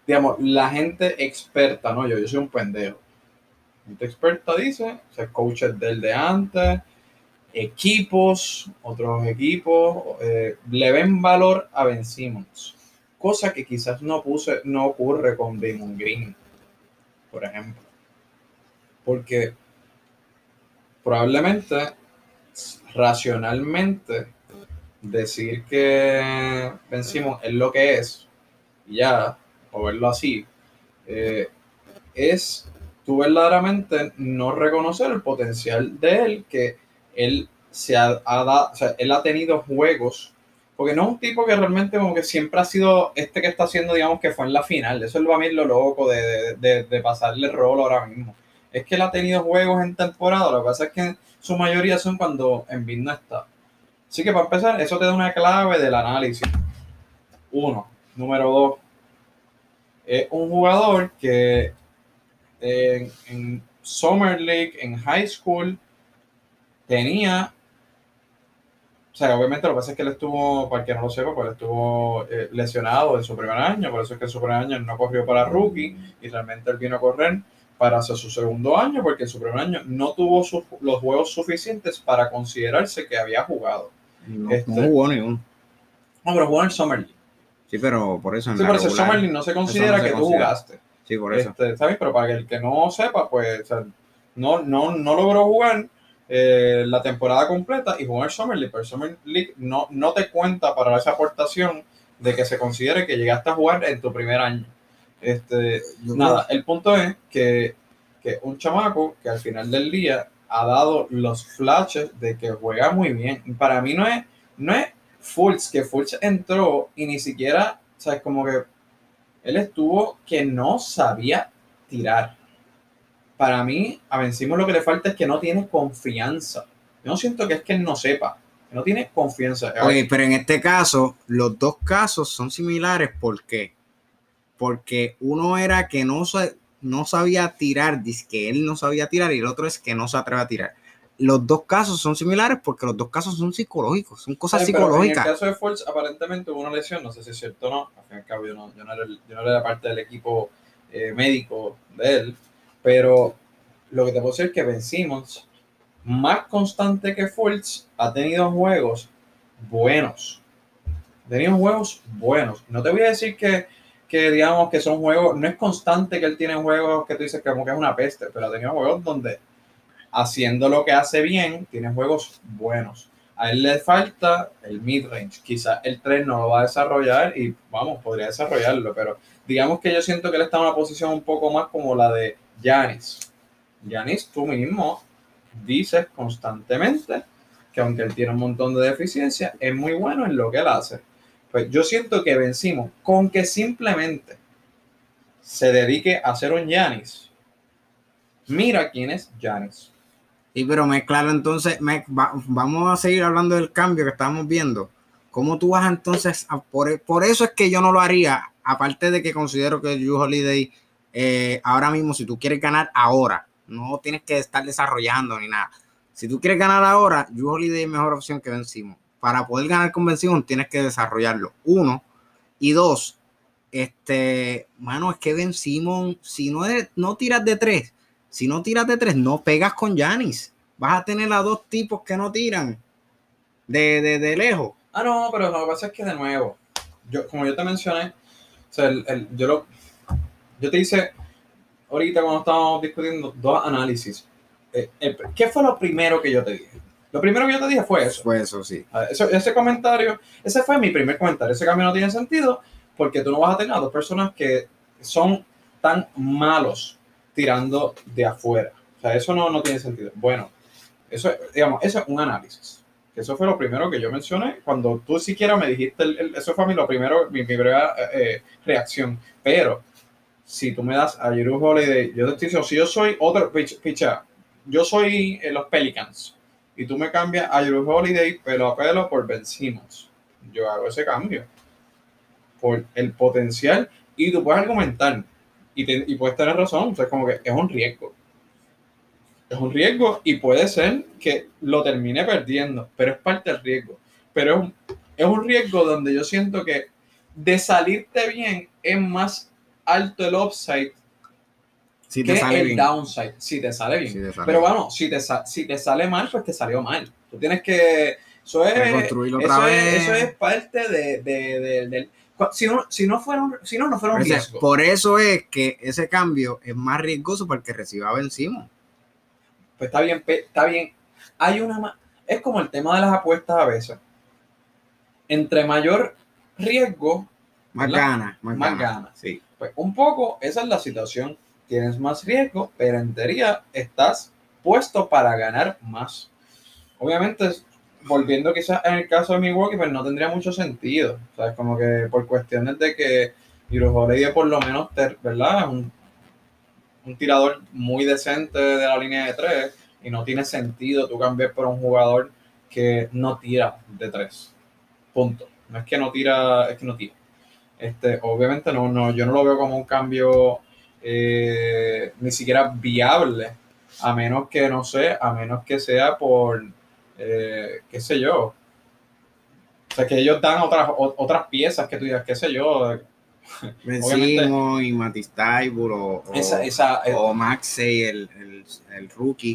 digamos, la gente experta, no yo soy un pendejo. Gente experta dice, o sea, coaches del de antes, otros equipos, le ven valor a Ben Simmons, cosa que quizás no ocurre con Draymond Green, por ejemplo, porque probablemente, racionalmente, decir que Ben Simmons es lo que es, ya, o verlo así, es tú verdaderamente no reconocer el potencial de él, que él él ha tenido juegos, porque no es un tipo que realmente como que siempre ha sido este que está haciendo, digamos, que fue en la final. Eso es para mí lo loco de pasarle el rol ahora mismo. Es que él ha tenido juegos en temporada, lo que pasa es que su mayoría son cuando Embiid no está. Así que para empezar, eso te da una clave del análisis. Uno. Número dos. Es un jugador que en Summer League, en High School, tenía... O sea, obviamente lo que pasa es que él estuvo, para quien no lo sepa, pues él estuvo lesionado en su primer año. Por eso es que en su primer año él no corrió para rookie y realmente él vino a correr para hacer su segundo año, porque en su primer año no tuvo los juegos suficientes para considerarse que había jugado. No jugó ni uno. No, pero jugó en el Summer League. Sí, pero por eso en el Summer League no se considera que tú jugaste. Sí, por eso. ¿Sabes? Pero para el que no sepa, pues o sea, no logró jugar la temporada completa y jugó en el Summer League, pero el Summer League no te cuenta para esa aportación de que se considere que llegaste a jugar en tu primer año. El punto es que un chamaco que al final del día ha dado los flashes de que juega muy bien. Para mí no es Fultz, que Fultz entró y ni siquiera, o sea, es como que él estuvo que no sabía tirar. Para mí, a Ben Simmons lo que le falta es que no tiene confianza. Yo no siento que es que él no sepa, que no tiene confianza. Oye, pero en este caso, los dos casos son similares. ¿Por qué? Porque uno era que no sabía tirar, dice que él no sabía tirar, y el otro es que no se atreve a tirar. Los dos casos son similares porque los dos casos son psicológicos, son cosas psicológicas. En el caso de Fultz, aparentemente hubo una lesión, no sé si es cierto o no. Al fin y al cabo, yo no era parte del equipo médico de él, pero lo que te puedo decir es que Ben Simmons, más constante que Fultz, ha tenido juegos buenos. No te voy a decir que digamos que son juegos, no es constante que él tiene juegos que tú dices que como que es una peste, pero ha tenido juegos donde haciendo lo que hace bien, tiene juegos buenos. A él le falta el mid-range, quizás el 3 no lo va a desarrollar y vamos, podría desarrollarlo, pero digamos que yo siento que él está en una posición un poco más como la de Giannis. Giannis, tú mismo dices constantemente que aunque él tiene un montón de deficiencias, es muy bueno en lo que él hace. Pues yo siento que Ben Simmons, con que simplemente se dedique a ser un Giannis, mira quién es Giannis. Sí, pero mezclarlo entonces, vamos a seguir hablando del cambio que estamos viendo. ¿Cómo tú vas entonces? Por eso es que yo no lo haría, aparte de que considero que Jrue Holiday, ahora mismo, si tú quieres ganar ahora, no tienes que estar desarrollando ni nada. Si tú quieres ganar ahora, Jrue Holiday es mejor opción que Ben Simmons. Para poder ganar con Ben Simmons tienes que desarrollarlo. Uno. Y dos, es que Ben Simmons, si no tiras de tres, no pegas con Giannis. Vas a tener a dos tipos que no tiran de lejos. Ah, no, pero lo que pasa es que de nuevo, como yo te mencioné, o sea, yo te hice ahorita cuando estábamos discutiendo dos análisis. ¿Qué fue lo primero que yo te dije? Lo primero que yo te dije fue eso. Fue eso, sí. Ese comentario, ese fue mi primer comentario. Ese cambio no tiene sentido porque tú no vas a tener a dos personas que son tan malos tirando de afuera. O sea, eso no tiene sentido. Bueno, eso es un análisis. Eso fue lo primero que yo mencioné. Cuando tú siquiera me dijiste, eso fue mi breve reacción. Pero si tú me das a Jrue Holiday, yo te estoy diciendo, si yo soy otro, picha, yo soy los Pelicans, y tú me cambias a Jrue Holiday pelo a pelo por Ben Simmons, yo hago ese cambio por el potencial, y tú puedes argumentar y puedes tener razón. O sea, es como que es un riesgo y puede ser que lo termine perdiendo, pero es parte del riesgo. Pero es un riesgo donde yo siento que de salirte bien es más alto el upside si te sale bien. Downside, si te sale bien. Pero bueno, si te sale mal, pues te salió mal. Tú tienes que... Eso es parte de si no fuera un riesgo. Por eso es que ese cambio es más riesgoso para el que reciba Ben Simmons. Pues está bien. Es como el tema de las apuestas a veces. Entre mayor riesgo, más ganas. Más ganas, sí. Pues un poco esa es la situación. Tienes más riesgo, pero en teoría estás puesto para ganar más. obviamente, volviendo quizás en el caso de Milwaukee, pues no tendría mucho sentido, o sea, es como que por cuestiones de que Jrue Holiday por lo menos, ¿verdad? Es un tirador muy decente de la línea de tres y no tiene sentido tú cambiar por un jugador que no tira de tres, punto. No es que no tira, es que no tira. Obviamente no, yo no lo veo como un cambio ni siquiera viable, a menos que, no sé, a menos que sea por, qué sé yo, o sea, que ellos dan otras piezas que tú digas, qué sé yo, Benzimo y Matisse Thybulle o Maxey, el rookie.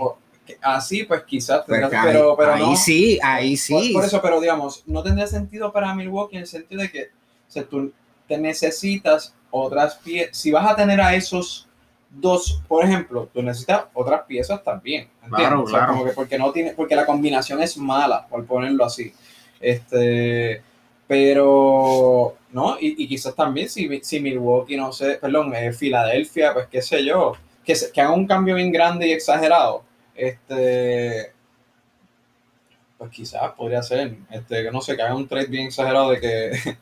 Así pues quizás tendrás, pero ahí no, ahí sí. Por eso, pero digamos, no tendría sentido para Milwaukee en el sentido de que, o sea, tú te necesitas otras piezas. Si vas a tener a esos dos, por ejemplo, tú necesitas otras piezas también. ¿Entiendes? Claro, o sea, claro. Como que porque no tiene, porque la combinación es mala, por ponerlo así. Pero no, y quizás también si Milwaukee, no sé, perdón, Filadelfia, pues qué sé yo, que haga un cambio bien grande y exagerado. Pues quizás podría ser, no sé, que haga un trade bien exagerado de que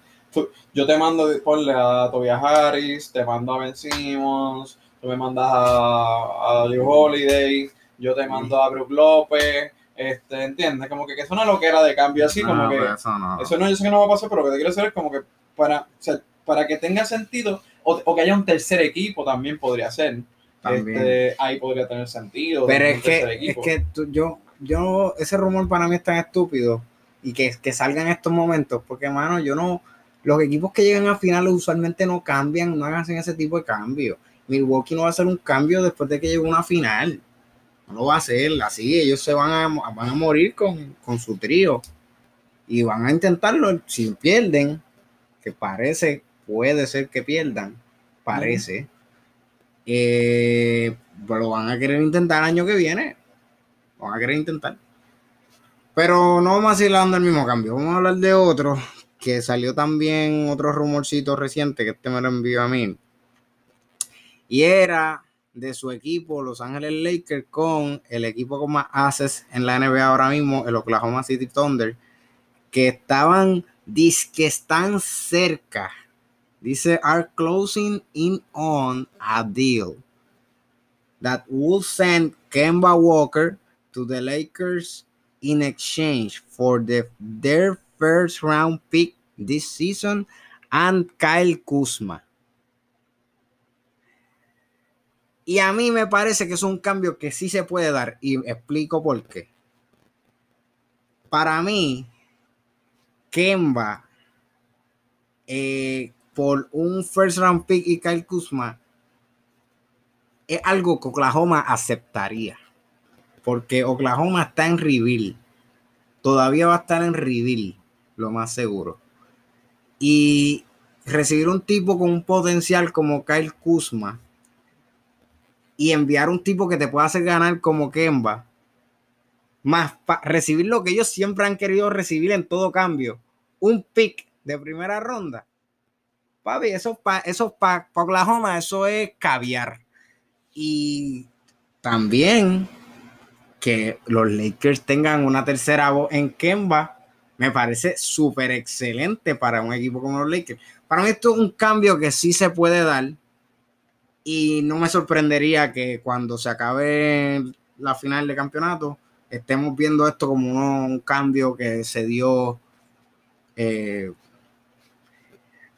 yo te mando, ponle a Tobias Harris, te mando a Ben Simmons, tú me mandas a Jrue Holiday, yo te mando a Bruce López. ¿Entiendes? Como que es una loquera de cambio así, como no, que eso no, yo sé que no va a pasar, pero lo que te quiero hacer es como que para que tenga sentido, o que haya un tercer equipo también podría ser, ahí podría tener sentido. Pero es que yo ese rumor para mí es tan estúpido, y que salga en estos momentos, porque mano, yo no, los equipos que llegan a finales usualmente no cambian, no hacen ese tipo de cambio. Milwaukee no va a hacer un cambio después de que llegue una final. No lo va a hacer así, ellos se van a morir con su trío y van a intentarlo. Si pierden, que puede ser que pierdan, parece, pero van a querer intentar el año que viene, pero no vamos a ir hablando del mismo cambio, vamos a hablar de otro, que salió también otro rumorcito reciente, que me lo envió a mí, y era de su equipo, Los Ángeles Lakers, con el equipo con más aces en la NBA ahora mismo, el Oklahoma City Thunder, que están cerca, dice, are closing in on a deal that will send Kemba Walker to the Lakers in exchange for their first round pick this season and Kyle Kuzma. Y a mí me parece que es un cambio que sí se puede dar, y explico por qué. Para mí, Kemba, por un first round pick y Kyle Kuzma, es algo que Oklahoma aceptaría, porque Oklahoma está en rebuild, todavía va a estar en rebuild, lo más seguro. Y recibir un tipo con un potencial como Kyle Kuzma, y enviar un tipo que te pueda hacer ganar como Kemba, más recibir lo que ellos siempre han querido recibir en todo cambio, un pick de primera ronda. Papi, eso para Oklahoma, eso es caviar. Y también que los Lakers tengan una tercera voz en Kemba, me parece súper excelente para un equipo como los Lakers. Para mí esto es un cambio que sí se puede dar, y no me sorprendería que cuando se acabe la final de campeonato estemos viendo esto como un cambio que se dio.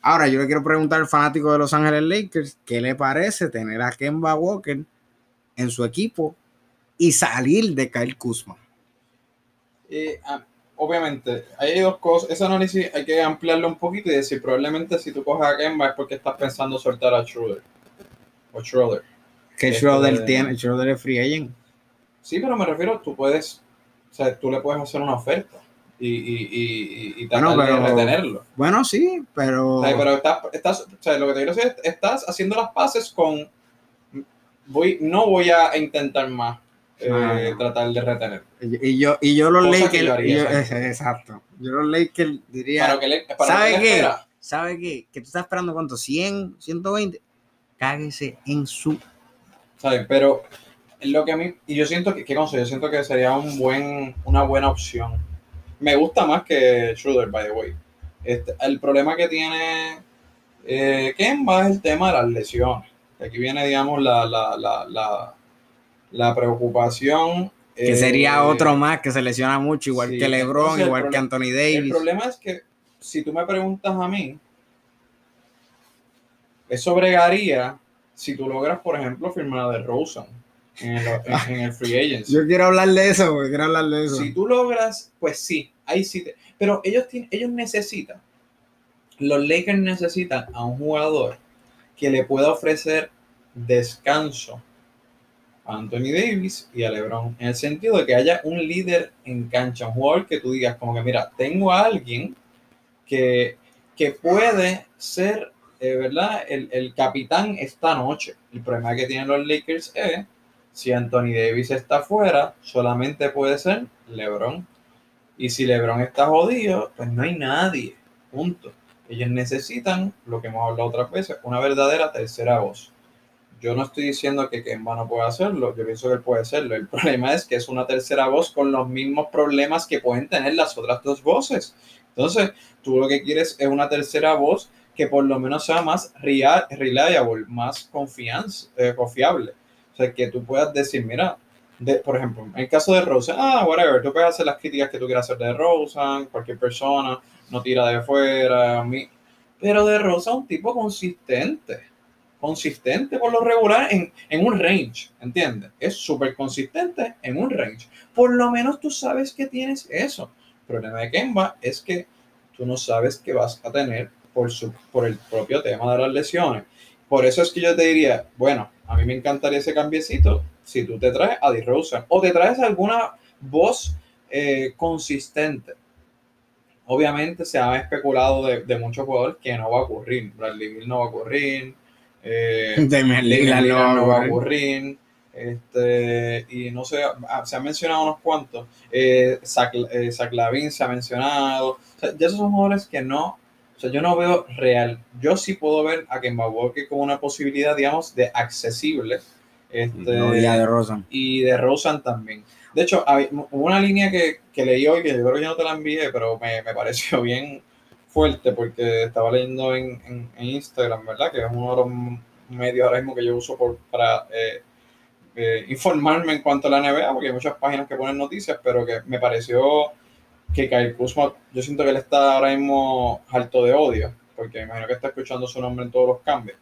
Ahora yo le quiero preguntar al fanático de Los Ángeles Lakers, ¿qué le parece tener a Kemba Walker en su equipo y salir de Kyle Kuzma? Obviamente, hay dos cosas. Ese análisis hay que ampliarlo un poquito y decir, probablemente si tú coges a Kemba es porque estás pensando soltar a Schroeder. O Schroeder. Que Schroeder tiene, Schroeder es free agent. Sí, pero me refiero, tú le puedes hacer una oferta y tratar de retenerlo. Bueno, sí, pero... O sea, pero estás, lo que te quiero decir es, estás haciendo las paces con... No voy a intentar más tratar de retener. Y yo los Lakers... Exacto. Yo los Lakers diría... ¿Sabe qué? Que tú estás esperando, ¿cuánto? ¿100? ¿120? Cáguese en su... ¿Sabe? Pero lo que a mí, y yo siento que, ¿qué consejo? Yo siento que sería una buena opción. Me gusta más que Schroeder, by the way. El problema que tiene Kemba es el tema de las lesiones. Aquí viene, digamos, la preocupación. Que sería otro más que se lesiona mucho, igual sí, que LeBron, entonces, igual que Anthony Davis. El problema es que, si tú me preguntas a mí, eso bregaría si tú logras, por ejemplo, firmar a DeRozan en el free agency. Yo quiero hablar de eso, porque quiero hablar de eso. Si tú logras, pues sí, ahí sí. Pero ellos necesitan, los Lakers necesitan a un jugador que le pueda ofrecer descanso a Anthony Davis y a LeBron, en el sentido de que haya un líder en cancha, un jugador que tú digas como que mira, tengo a alguien que puede ser, ¿verdad? El capitán esta noche. El problema que tienen los Lakers es, si Anthony Davis está fuera, solamente puede ser LeBron. Y si LeBron está jodido, pues no hay nadie. Punto. Ellos necesitan, lo que hemos hablado otras veces, una verdadera tercera voz. Yo no estoy diciendo que Kemba no puede hacerlo, yo pienso que él puede hacerlo. El problema es que es una tercera voz con los mismos problemas que pueden tener las otras dos voces. Entonces, tú lo que quieres es una tercera voz que por lo menos sea más reliable, más confiable. O sea, que tú puedas decir, mira, por ejemplo, en el caso de Rosen, whatever, tú puedes hacer las críticas que tú quieras hacer de Rosen, cualquier persona, no tira de fuera, pero de Rosen es un tipo consistente por lo regular en un range, ¿entiendes? Es súper consistente en un range. Por lo menos tú sabes que tienes eso. El problema de Kemba es que tú no sabes qué vas a tener por el propio tema de las lesiones. Por eso es que yo te diría, bueno, a mí me encantaría ese cambiecito si tú te traes a DeRozan o te traes alguna voz consistente. Obviamente se ha especulado de muchos jugadores que no va a ocurrir. Bradley Beal no va a ocurrir. Damian Lillard no va a ocurrir. Y no sé, se han mencionado unos cuantos. Zach LaVine se ha mencionado. O sea, ya esos son jugadores que no. O sea, yo no veo real. Yo sí puedo ver a Kemba Walker como una posibilidad, digamos, de accesible. No, y DeRozan. Y DeRozan también. De hecho, hubo una línea que leí hoy, que yo creo que yo no te la envié, pero me pareció bien fuerte porque estaba leyendo en Instagram, ¿verdad? Que es uno de los medios ahora mismo que yo uso para informarme en cuanto a la NBA, porque hay muchas páginas que ponen noticias, pero que me pareció que Kyle Kuzma, yo siento que él está ahora mismo harto de odio, porque me imagino que está escuchando su nombre en todos los cambios.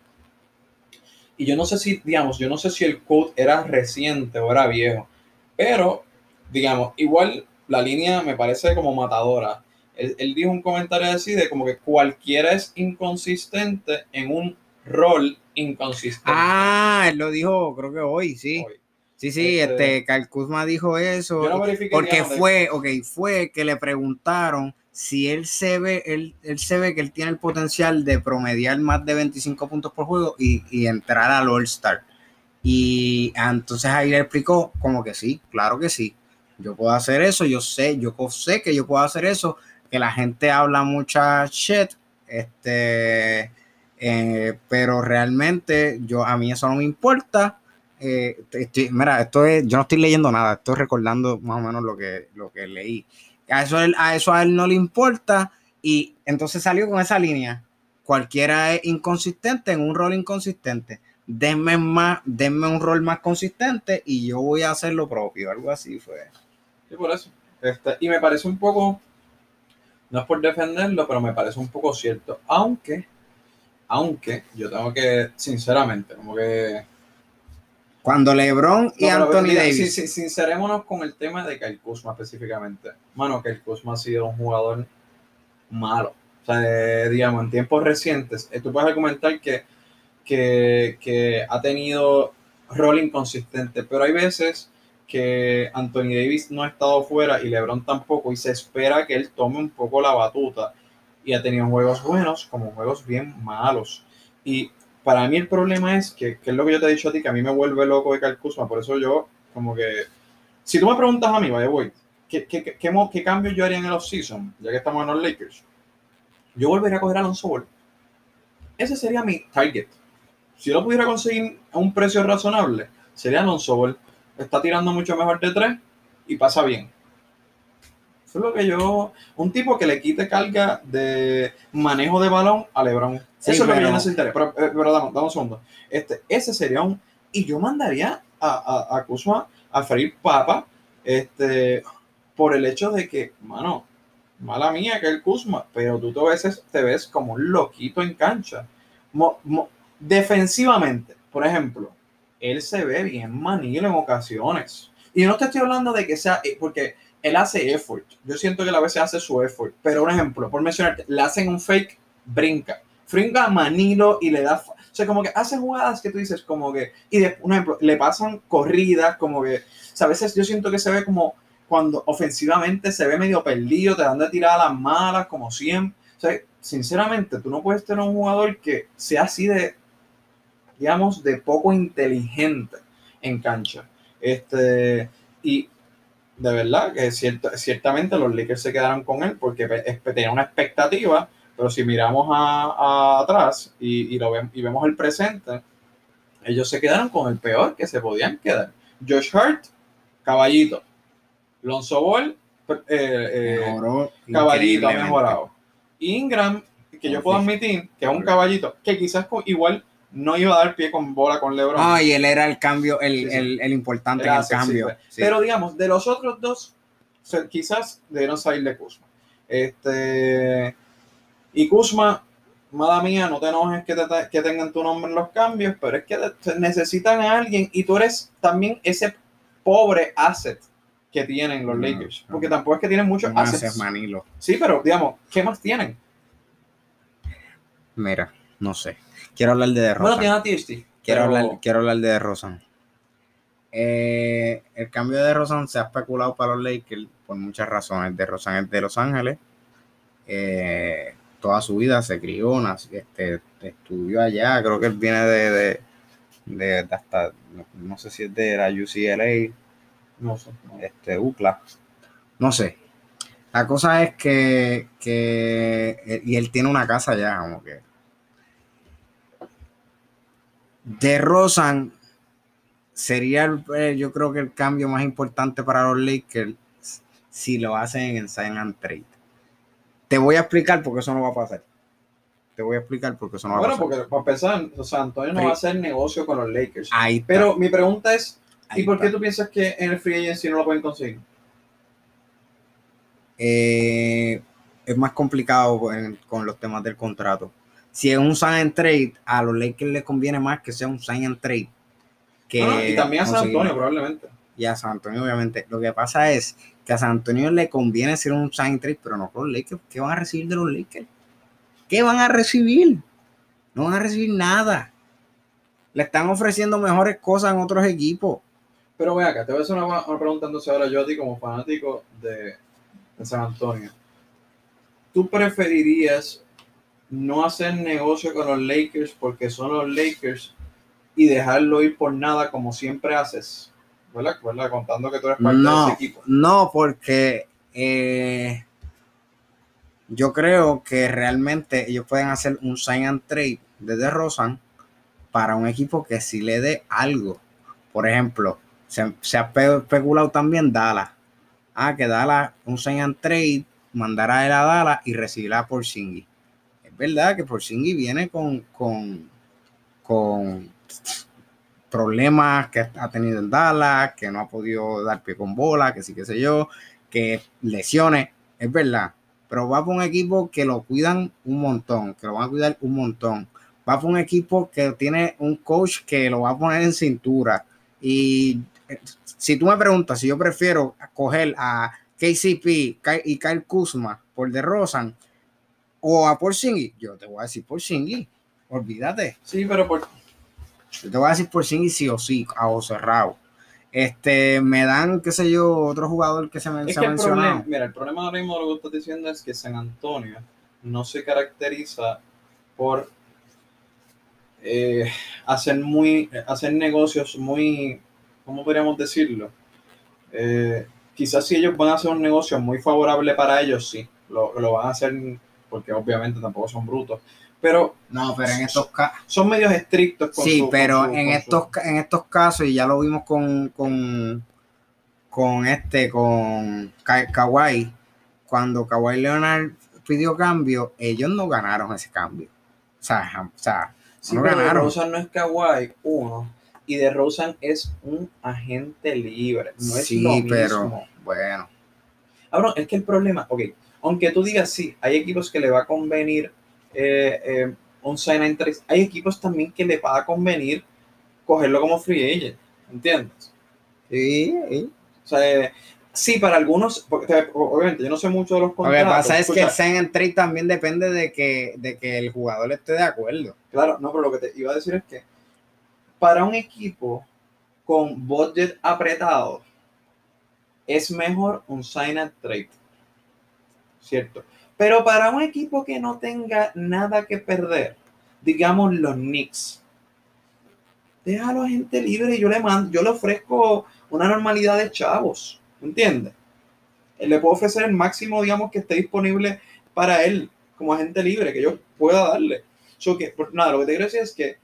Y yo no sé si, digamos, el quote era reciente o era viejo, pero, digamos, igual la línea me parece como matadora. Él dijo un comentario así de como que cualquiera es inconsistente en un rol inconsistente. Él lo dijo, creo que hoy, sí. Sí, Kyle Kuzma dijo eso. Yo no verifiqué porque fue que le preguntaron si él se ve que él tiene el potencial de promediar más de 25 puntos por juego y entrar al All-Star. Y entonces ahí le explicó como que sí, claro que sí. Yo puedo hacer eso, yo sé que yo puedo hacer eso, que la gente habla mucha shit, pero realmente a mí eso no me importa. Yo no estoy leyendo nada, estoy recordando más o menos lo que leí. A él no le importa, y entonces salió con esa línea. Cualquiera es inconsistente en un rol inconsistente. Denme un rol más consistente y yo voy a hacer lo propio, algo así fue. Sí, por eso. Y me parece un poco, no es por defenderlo, pero me parece un poco cierto, aunque yo tengo que, sinceramente, como que cuando LeBron y Anthony Davis. Sincerémonos con el tema de Kyle Kuzma específicamente. Mano, Kyle Kuzma ha sido un jugador malo. O sea, digamos, en tiempos recientes, tú puedes argumentar que ha tenido rol inconsistente, pero hay veces que Anthony Davis no ha estado fuera y LeBron tampoco, y se espera que él tome un poco la batuta. Y ha tenido juegos buenos como juegos bien malos. Y para mí el problema es que es lo que yo te he dicho a ti, que a mí me vuelve loco de Kyle Kuzma. Por eso yo, como que, si tú me preguntas a mí, vaya, voy, ¿qué cambio yo haría en el offseason, ya que estamos en los Lakers? Yo volvería a coger a Lonzo Ball. Ese sería mi target. Si yo lo pudiera conseguir a un precio razonable, sería Lonzo Ball. está tirando mucho mejor de tres y pasa bien. Eso es lo que yo... Un tipo que le quite carga de manejo de balón a LeBron. Sí, eso es lo que yo necesitaría. Pero dame un segundo. Ese sería un... Y yo mandaría a Kuzma a freír papa por el hecho de que, mano, mala mía que el Kuzma, pero tú a veces te ves como un loquito en cancha. Defensivamente, por ejemplo, él se ve bien manilo en ocasiones. Y no te estoy hablando de que sea... Porque... Él hace effort. Yo siento que a veces hace su effort. Pero un ejemplo, por mencionarte, le hacen un fake, brinca. Brinca a Manilo y le da... O sea, como que hace jugadas que tú dices como que... Y de, un ejemplo, le pasan corridas como que... O sea, a veces yo siento que se ve como cuando ofensivamente se ve medio perdido, te dan de tiradas malas como siempre. O sea, sinceramente, tú no puedes tener un jugador que sea así de... Digamos, de poco inteligente en cancha. Y... De verdad que ciertamente los Lakers se quedaron con él porque tenía una expectativa, pero si miramos a atrás y vemos el presente, ellos se quedaron con el peor que se podían quedar. Josh Hart, caballito. Lonzo Ball, caballito, ha mejorado. Ingram, que yo puedo admitir que es un caballito, que quizás igual no iba a dar pie con bola con LeBron. Y él era el cambio, el importante en el cambio. Sí. Pero digamos, de los otros dos, quizás debieron salir de Kuzma. Y Kuzma, madre mía, no te enojes que tengan tu nombre en los cambios, pero es que necesitan a alguien y tú eres también ese pobre asset que tienen los Lakers. Porque tampoco es que tienen muchos assets. Manilo. Sí, pero digamos, ¿qué más tienen? Mira, no sé. Quiero hablar de DeRozan. Bueno, tiene a THT. Quiero hablar de DeRozan. El cambio de DeRozan se ha especulado para los Lakers por muchas razones. DeRozan es de Los Ángeles. Toda su vida se crió, estudió allá. Creo que él viene de hasta, no sé si es de la UCLA. No sé. UCLA. No sé. La cosa es que y él tiene una casa allá, como que. DeRozan sería, yo creo que el cambio más importante para los Lakers si lo hacen en sign and trade. Te voy a explicar por qué eso no va a pasar. Bueno, porque para empezar, San Antonio no va a hacer negocio con los Lakers. Pero mi pregunta es, ¿y por qué tú piensas que en el free agency no lo pueden conseguir? Es más complicado con los temas del contrato. Si es un sign and trade, a los Lakers les conviene más que sea un sign and trade. Y también a San Antonio, probablemente. Y a San Antonio, obviamente. Lo que pasa es que a San Antonio le conviene hacer un sign and trade, pero no con los Lakers. ¿Qué van a recibir de los Lakers? ¿Qué van a recibir? No van a recibir nada. Le están ofreciendo mejores cosas en otros equipos. Pero ve acá, te voy a hacer una pregunta entonces ahora yo a ti como fanático de San Antonio. ¿Tú preferirías no hacer negocio con los Lakers porque son los Lakers y dejarlo ir por nada como siempre haces, ¿verdad? Contando que tú eres parte de ese equipo. No, porque yo creo que realmente ellos pueden hacer un sign and trade de DeRozan para un equipo que sí le dé algo. Por ejemplo, se ha especulado también Dallas. Que Dallas, un sign and trade, mandará él a Dallas y recibirá por Porzingis. Verdad que Porzingis viene con problemas que ha tenido en Dallas, que no ha podido dar pie con bola, que sí, que sé yo, que lesiones, es verdad, pero va por un equipo que lo cuidan un montón, que lo van a cuidar un montón, va por un equipo que tiene un coach que lo va a poner en cintura, y si tú me preguntas si yo prefiero coger a KCP y Kyle Kuzma por DeRozan, o a Porzingis, yo te voy a decir Porzingis, olvídate. Sí, pero yo te voy a decir Porzingis sí o sí, a o cerrado. Me dan, qué sé yo, otro jugador que se me ha mencionado. El problema ahora mismo de lo que estás diciendo es que San Antonio no se caracteriza por hacer negocios muy, ¿cómo podríamos decirlo? Quizás si ellos van a hacer un negocio muy favorable para ellos, sí, lo van a hacer, porque obviamente tampoco son brutos, Pero no, pero en estos casos son medios estrictos con sí, pero con estos casos, y ya lo vimos con Kawhi, cuando Kawhi Leonard pidió cambio, ellos no ganaron ese cambio. O sea, sí, no ganaron. DeRozan no es Kawhi, y DeRozan es un agente libre, no es sí, lo mismo. Pero bueno. Ahora, es que el problema, okay, aunque tú digas sí, hay equipos que le va a convenir un sign and trade, hay equipos también que le va a convenir cogerlo como free agent, ¿entiendes? Sí. O sea, sí, para algunos, porque, obviamente yo no sé mucho de los contratos. Lo que pasa es que el sign and trade también depende de que el jugador esté de acuerdo. Claro, no, pero lo que te iba a decir es que para un equipo con budget apretado es mejor un sign and trade, ¿cierto? Pero para un equipo que no tenga nada que perder, digamos los Knicks, déjalo a gente libre y yo le ofrezco una normalidad de chavos, ¿entiendes? Le puedo ofrecer el máximo, digamos, que esté disponible para él como agente libre, que yo pueda darle. So, lo que te quiero decir es que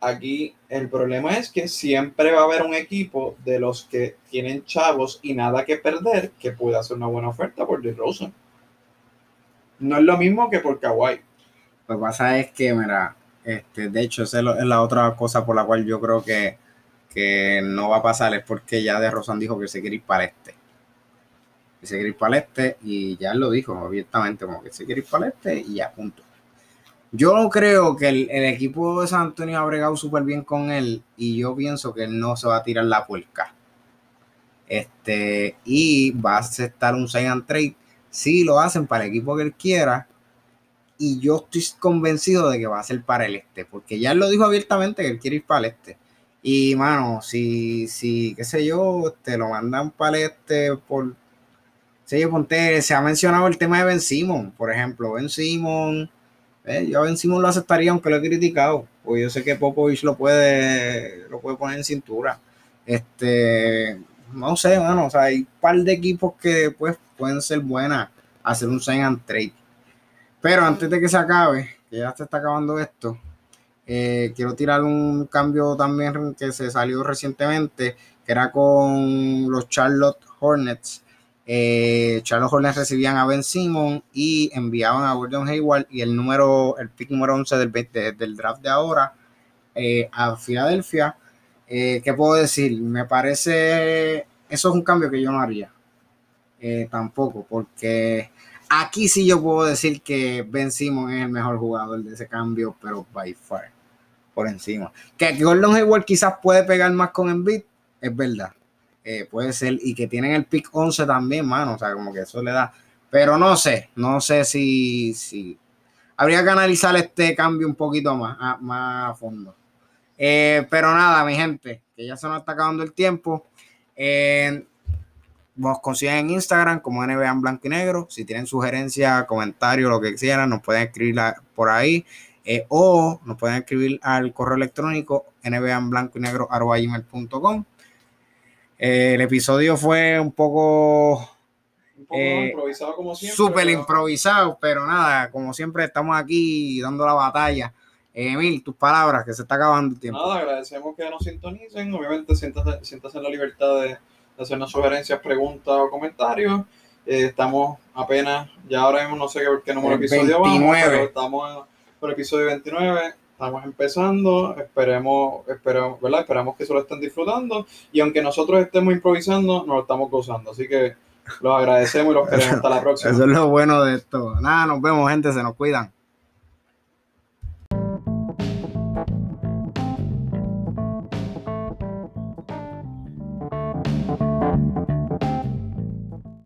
aquí el problema es que siempre va a haber un equipo de los que tienen chavos y nada que perder que pueda hacer una buena oferta por DeRozan. No es lo mismo que por Kawhi. Lo que pasa es que, mira, de hecho, esa es la otra cosa por la cual yo creo que no va a pasar, es porque ya DeRozan dijo que se quiere ir para el este. Que se quiere ir para el este, y ya lo dijo abiertamente, como que se quiere ir para el este y ya, punto. Yo no creo que el equipo de San Antonio ha bregado súper bien con él, y yo pienso que él no se va a tirar la puerca. Y va a aceptar un sign and trade. Sí, lo hacen para el equipo que él quiera, y yo estoy convencido de que va a ser para el este, porque ya él lo dijo abiertamente que él quiere ir para el este. Y, mano, si qué sé yo, lo mandan para el este por... se ha mencionado el tema de Ben Simmons, por ejemplo. Ben Simmons, yo a Ben Simmons lo aceptaría, aunque lo he criticado, porque yo sé que Popovich lo puede poner en cintura. No sé, mano, o sea, hay un par de equipos que, pues, pueden ser buenas, hacer un sign and trade. Pero antes de que se acabe, que ya se está acabando esto, quiero tirar un cambio también que se salió recientemente, que era con los Charlotte Hornets. Charlotte Hornets recibían a Ben Simmons y enviaban a Gordon Hayward y el pick número 11 del draft de ahora, a Filadelfia. ¿Qué puedo decir? Me parece, eso es un cambio que yo no haría. Tampoco, porque aquí sí yo puedo decir que Ben Simmons es el mejor jugador de ese cambio, pero by far, por encima. Que Gordon Hayward quizás puede pegar más con Embiid, es verdad, puede ser, y que tienen el pick 11 también, mano, o sea, como que eso le da, pero no sé si habría que analizar este cambio un poquito más a fondo. Pero nada, mi gente, que ya se nos está acabando el tiempo. Nos consiguen en Instagram como NBA en blanco y negro. Si tienen sugerencias, comentarios, lo que quieran, nos pueden escribir por ahí, o nos pueden escribir al correo electrónico nbaenblancoynegro@gmail.com. El episodio fue un poco improvisado, como siempre, súper improvisado, pero nada, como siempre estamos aquí dando la batalla. Emil, tus palabras, que se está acabando el tiempo. Nada, agradecemos que nos sintonicen. Obviamente, siéntase en la libertad de hacernos sugerencias, preguntas o comentarios. Estamos apenas, ya ahora mismo no sé por qué número de episodio vamos, pero estamos por el episodio 29, estamos empezando, esperemos, ¿verdad? Esperamos que se lo estén disfrutando, y aunque nosotros estemos improvisando, nos lo estamos gozando, así que los agradecemos y los queremos. Hasta la próxima. Eso es lo bueno de esto. Nada, nos vemos, gente, se nos cuidan.